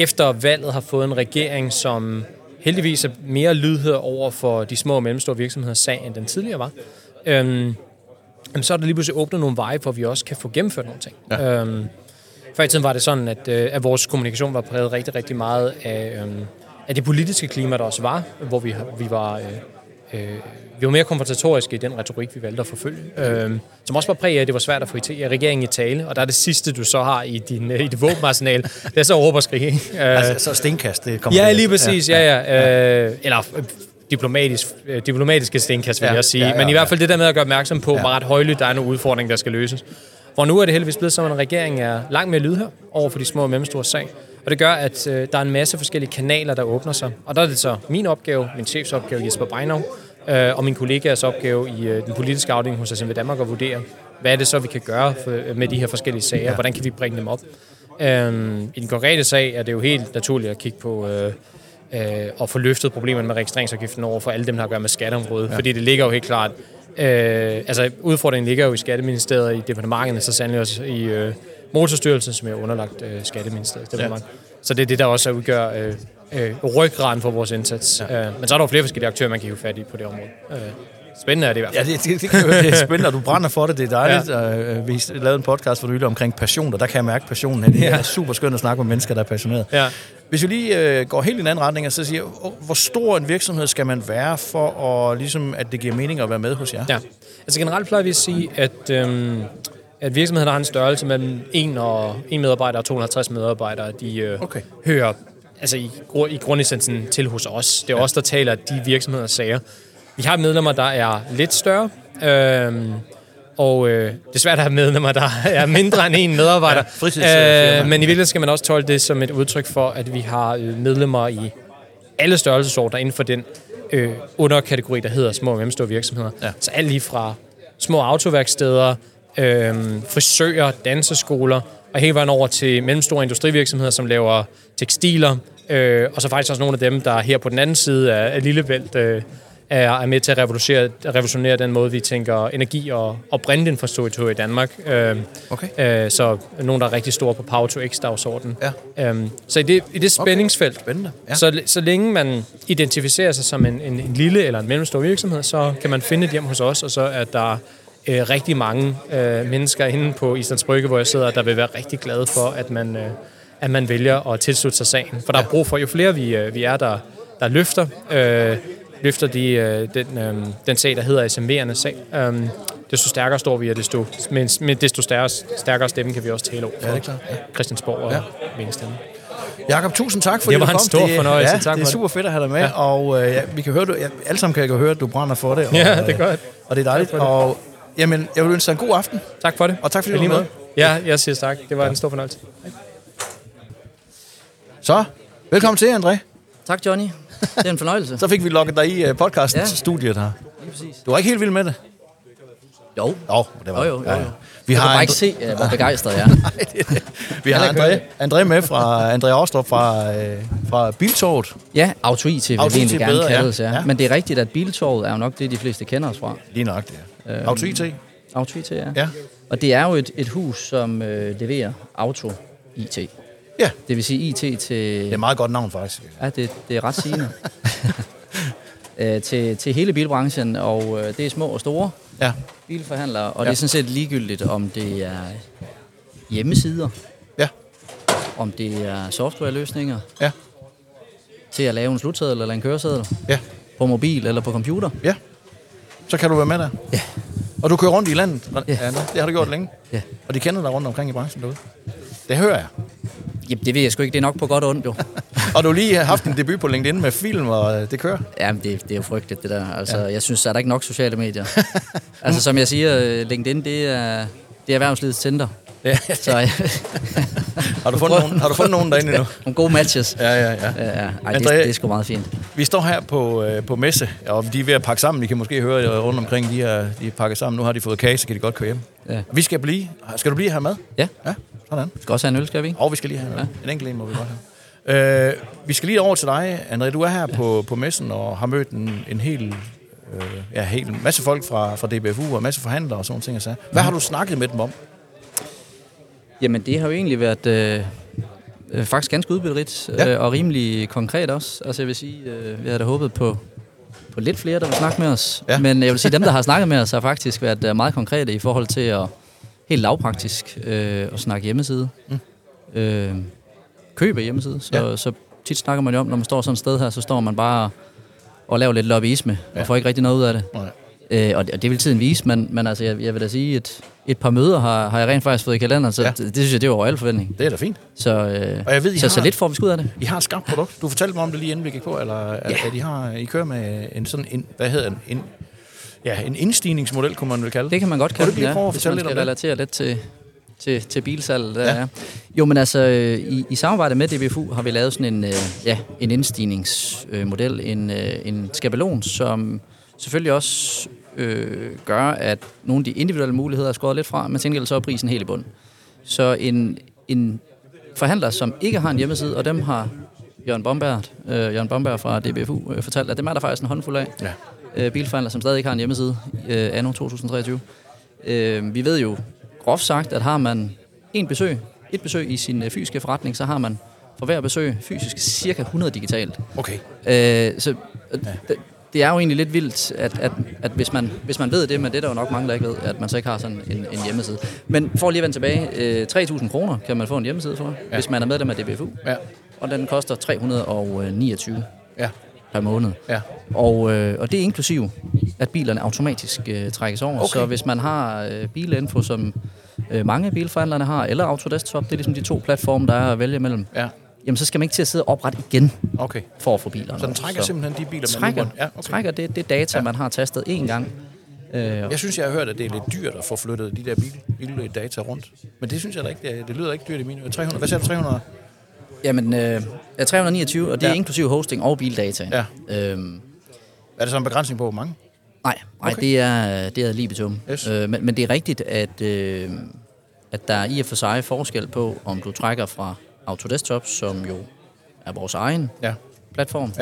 efter valget har fået en regering, som heldigvis er mere lydhør over for de små og mellemstore virksomheders sag, end den tidligere var, så er der lige pludselig åbnet nogle veje, for vi også kan få gennemført nogle ting. Ja. Før i tiden var det sådan, at vores kommunikation var præget rigtig, rigtig meget af det politiske klima, der også var, hvor vi var mere konfrontatoriske i den retorik, vi valgte at forfølge, som også var præget af, at det var svært at få regeringen i tale, og der er det sidste, du så har i dit våbenarsenal, det er så råberskrig. Altså stenkast, det kommer. Ja, lige præcis, ja. Eller diplomatiske stenkast, vil jeg sige. Ja. Men i hvert fald det der med at gøre opmærksom på, meget højlydt, der er nogle udfordringer, der skal løses. Hvor nu er det heldigvis blevet sådan, at regeringen er langt mere lydhør over for de små og mellemstore sag. Og det gør, at der er en masse forskellige kanaler, der åbner sig. Og der er det så min opgave, min chefsopgave Jesper Beinov, og min kollegas opgave i den politiske afdeling hos SMV Danmark at vurdere, hvad er det så, vi kan gøre med de her forskellige sager, hvordan kan vi bringe dem op. I den konkrete sag er det jo helt naturligt at kigge på og få løftet problemerne med registreringsafgiften over for alle dem, der har at gøre med skatteområdet, fordi det ligger jo helt klart. Udfordringen ligger jo i Skatteministeriet, i departementerne, så sandelig også i Motorstyrelsen, som er underlagt Skatteministeriet. Så det er det, der også udgør ryggraden for vores indsats. Ja. Men så er der jo flere forskellige aktører, man kan hive fat i på det område. Spændende er det i hvert fald. Ja, det er spændende, du brænder for det. Det er dejligt. Ja. Vi lavede en podcast for nylig omkring passion, og der kan jeg mærke passionen. Det er super skønt at snakke med mennesker, der er passionerede. Ja. Hvis vi lige går helt i en anden retning, og så siger, hvor stor en virksomhed skal man være, for at, ligesom, at det giver mening at være med hos jer? Ja. Altså generelt plejer vi at sige, at virksomheder har en størrelse mellem 1 medarbejder og 250 medarbejdere. De hører altså i grundessensen til hos os. Det er os, der taler de virksomheder sager. Vi har medlemmer, der er lidt større, og det er svært at have medlemmer, der er mindre end en medarbejder. Men i virkeligheden skal man også tolke det som et udtryk for, at vi har medlemmer i alle størrelsesorder inden for den underkategori, der hedder små og mellemstore virksomheder. Ja. Så alt lige fra små autoværksteder, frisører, danseskoler, og hele vejen over til mellemstore industrivirksomheder, som laver tekstiler, og så faktisk også nogle af dem, der her på den anden side af Lillebælt er med til at revolutionere den måde, vi tænker energi og brintinfrastruktur i Danmark. Så nogen, der er rigtig store på Power-to-X-dagsordenen. Ja. Så i det spændingsfelt, ja. så længe man identificerer sig som en lille eller en mellemstor virksomhed, så kan man finde et hjem hos os, og så er der rigtig mange mennesker inde på Islands Brygge, hvor jeg sidder, der vil være rigtig glade for, at man vælger at tilslutte sig sagen. For der er brug for, jo flere vi er, der løfter, den sag, der hedder SMV'ernes sag. Desto stærkere står vi, og desto stærkere stemme kan vi også tale over. Ja, det er klart. Ja. Christiansborg og meningsstemme. Jakob, tusind tak, fordi du kom. Det var en stor fornøjelse. Ja, tak det er super fedt at have dig med, og vi kan høre, alle sammen kan høre, at du brænder for det. Og, det er godt. Og det er dejligt. Og, jamen, jeg vil ønske dig en god aften. Tak for det. Og tak, fordi du var med. Ja, jeg siger tak. Det var en stor fornøjelse. Hej. Så, velkommen til, André. Tak, Johnny. Det er en fornøjelse. Så fik vi lukket dig i podcastens studiet her. Lige præcis. Du var ikke helt vild med det? Jo, det var jo. Ja. Vi har bare ikke se, hvor begejstret jeg er. Nej, det. Vi har André med fra André Aarstrup fra Biltorvet. Ja, Auto IT vil vi egentlig gerne kaldes, ja. Men det er rigtigt, at Biltorvet er jo nok det, de fleste kender os fra. Lige nok, det er. Auto IT? Auto IT, ja. Og det er jo et hus, som leverer Auto IT. Ja. Det vil sige IT til... Det er meget godt navn, faktisk. Ja, det er ret sigende. til hele bilbranchen, og det er små og store bilforhandlere, og det er sådan set ligegyldigt, om det er hjemmesider, om det er softwareløsninger, til at lave en slutseddel eller en køreseddel, på mobil eller på computer. Ja, så kan du være med der. Ja. Og du kører rundt i landet, det har du gjort længe, og de kender dig rundt omkring i branchen derude. Det hører jeg. Jamen, det ved jeg sgu ikke. Det er nok på godt og ondt, jo. Og du lige har haft en debut på LinkedIn med film, og det kører? Jamen, det er jo frygteligt, det der. Altså, jeg synes, der er ikke nok sociale medier. Altså, som jeg siger, LinkedIn, det er erhvervslivets Tinder. Ja. Så, har du fundet nogen derinde endnu? Nogle gode matches. Ja. Ej, André, det er sgu meget fint. Vi står her på messe, og de er ved at pakke sammen. I kan måske høre rundt omkring, de pakker sammen. Nu har de fået kage, så kan de godt køre hjem. Ja. Vi skal blive. Skal du blive her med? Ja. Sådan. Vi skal også have en øl, skal vi? Og vi skal lige have en enkelt en, må vi godt have. Vi skal lige over til dig, André. Du er her på messen og har mødt en hel... en masse folk fra DBFU og en masse forhandlere og sådan ting. Hvad har du snakket med dem om? Jamen, det har jo egentlig været faktisk ganske udbytterigt og rimelig konkret også. Altså, jeg vil sige, vi havde da håbet på lidt flere, der vil snakke med os. Ja. Men jeg vil sige, dem, der har snakket med os, har faktisk været meget konkrete i forhold til at helt lavpraktisk at snakke hjemmeside. Mm. Købe hjemmeside. Så tit snakker man jo om, når man står sådan et sted her, så står man bare og laver lidt lobbyisme og får ikke rigtig noget ud af det. Nej. Og det vil tiden vise, men altså, jeg vil da sige, at et par møder har jeg rent faktisk fået i kalenderen, så det synes jeg, det var over al forventning. Det er da fint. Så lidt får vi skud af det. I har et skarpt produkt. Du fortalte mig om det lige inden vi gik på, eller at I kører med en sådan en indstigningsmodel, kunne man vel kalde det. Det kan man godt kalde det, hvis man skal relatere lidt til bilsalget. Ja. Jo, men altså, i samarbejde med DBFU har vi lavet sådan en indstigningsmodel, en skabelon, som... Selvfølgelig også gør, at nogle af de individuelle muligheder er skåret lidt fra, men til gengæld så er prisen helt i bund. Så en forhandler, som ikke har en hjemmeside, og dem har Jørgen Bomberg fra DBFU fortalt, at dem er der faktisk en håndfuld af bilforhandler, som stadig ikke har en hjemmeside anno 2023. Vi ved jo groft sagt, at har man et besøg i sin fysiske forretning, så har man for hver besøg fysisk cirka 100 digitalt. Okay. Det er jo egentlig lidt vildt, at hvis man ved det, men det er der jo nok mange, der ikke ved, at man så ikke har sådan en hjemmeside. Men for lige at vende tilbage, 3.000 kroner kan man få en hjemmeside for, hvis man er medlem af DBFU. Ja. Og den koster 329 per måned. Ja. Og det er inklusiv, at bilerne automatisk trækkes over. Okay. Så hvis man har bilinfo, som mange bilforhandlerne har, eller AutoDesktop, det er ligesom de to platforme, der er at vælge mellem. Ja. Jamen, så skal man ikke til at sidde og oprette igen for at få bilerne. Så den trækker simpelthen de biler, man nu trækker det data, man har tastet én gang. Jeg synes, jeg har hørt, at det er lidt dyrt at få flyttet de der bildata rundt. Men det synes jeg da ikke. Det lyder ikke dyrt i mine 300. Hvad siger du, 300? Jamen, 329, og det er inklusive hosting og bildata. Ja. Er det så en begrænsning på, hvor mange? Nej, okay. det er libitum. Yes. Men det er rigtigt, at der er i og for sig forskel på, om du trækker fra AutoDesktop, som jo er vores egen platform,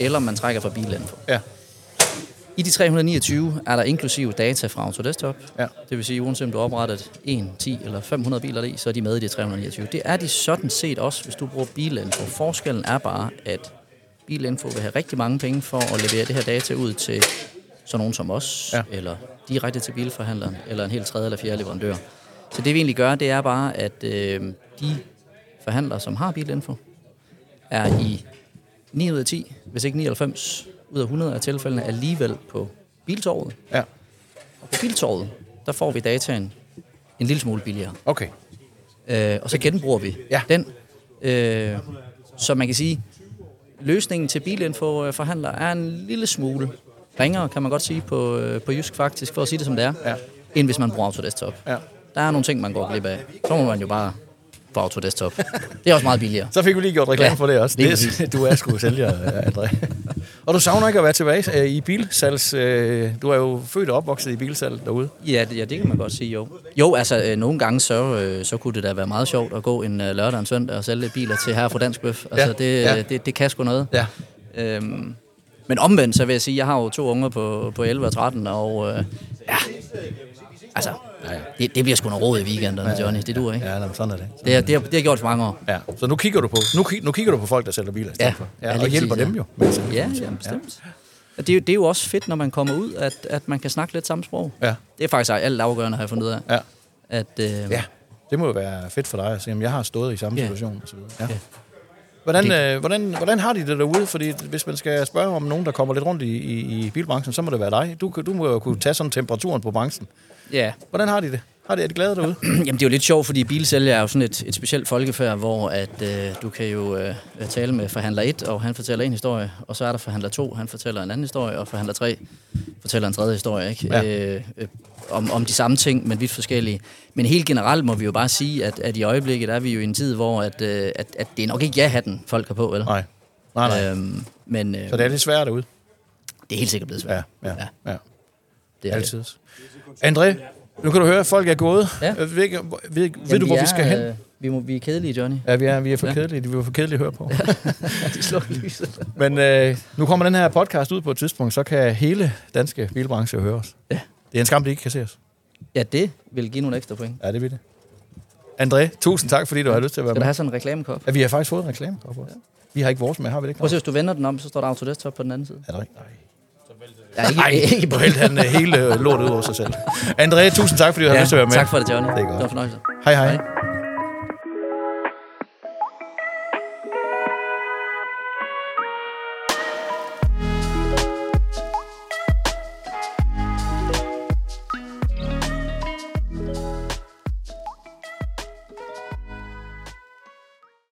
eller man trækker fra bilinfo. Ja. I de 329 er der inklusive data fra AutoDesktop, det vil sige, uanset om du har oprettet 1, 10 eller 500 biler i, så er de med i de 329. Det er de sådan set også, hvis du bruger bilinfo. Forskellen er bare, at bilinfo vil have rigtig mange penge for at levere det her data ud til sådan nogen som os, eller direkte til bilforhandleren, eller en helt tredje eller fjerde leverandør. Så det vi egentlig gør, det er bare, at de forhandlere, som har bilinfo, er i 9 ud af 10, hvis ikke 99 ud af 100 af tilfældene, alligevel på Biltorvet. Ja. Og på Biltorvet, der får vi dataen en lille smule billigere. Okay. Og så genbruger vi den. Så man kan sige, løsningen til bilinfo-forhandler er en lille smule ringere, kan man godt sige, på jysk faktisk, for at sige det som det er, end hvis man bruger AutoDesktop. Ja. Der er nogle ting, man går glip af. Så må man jo bare på AutoDesktop. Det er også meget billigere. Så fik vi lige gjort reklame for det også. Du er sgu sælger, André. Og du savner ikke at være tilbage i bilsalgs... Du er jo født og opvokset i bilsalg derude. Ja, det kan man godt sige, jo. Jo, altså nogle gange så kunne det da være meget sjovt at gå en lørdag og en søndag og sælge lidt biler til herre fra Dansk Bøf. Altså det kan sgu noget. Ja. Men omvendt, så vil jeg sige, jeg har jo 2 unger på 11 og 13, og altså, det bliver sgu noget råd i weekenderne, Johnny. Det duer, ikke? Ja, sådan er det. Det har gjort for mange år. Ja. Så nu kigger du på folk, der sælger biler i stedet for. Ja, og hjælper dem jo. Ja, bestemt. Ja. Det er jo også fedt, når man kommer ud, at man kan snakke lidt samme sprog. Ja. Det er faktisk alt afgørende, har jeg fundet ud af. Ja. Det må jo være fedt for dig at se, om jeg har stået i samme situation og så videre. Ja. Hvordan har de det derude? Fordi hvis man skal spørge om nogen, der kommer lidt rundt i bilbranchen, så må det være dig. Du må jo kunne tage sådan temperaturen på branchen. Ja. Hvordan har de det? Er de glade derude? Jamen, det er jo lidt sjovt, fordi bilsælger er jo sådan et specielt folkefærd, hvor at, du kan jo tale med forhandler 1, og han fortæller en historie, og så er der forhandler 2, han fortæller en anden historie, og forhandler 3 fortæller en tredje historie, ikke? Ja. Om de samme ting, men vidt forskellige. Men helt generelt må vi jo bare sige, at i øjeblikket er vi jo i en tid, hvor at det er nok ikke ja-hatten, folk har på, eller? Nej. Så det er lidt svært derude? Det er helt sikkert blevet svært. Ja. Det er altid. André? Nu kan du høre, at folk er gået. Ja. Ved du, hvor vi skal hen? Vi er kedelige, Johnny. Ja, vi er for kedelige. Vi er for kedelige at høre på. Ja. De slår lyset. Men nu kommer den her podcast ud på et tidspunkt, så kan hele danske bilbranche høre os. Ja. Det er en skam, de ikke kan se os. Ja, det vil give nogle ekstra point. Ja, det vil det. André, tusind tak, fordi du har lyst til at være med. Skal du have sådan en reklamekop? Ja, vi har faktisk fået en reklamekop også. Ja. Vi har ikke vores med, har vi det? Prøv at se, hvis du vender den om, så står der Autodesk på den anden side. Ja, nej. Nej, ikke på helt. Han er hele lortet ud over sig selv. André, tusind tak, fordi du har lyst til at være med. Tak for det, Johnny. Det var en fornøjelse. Hej.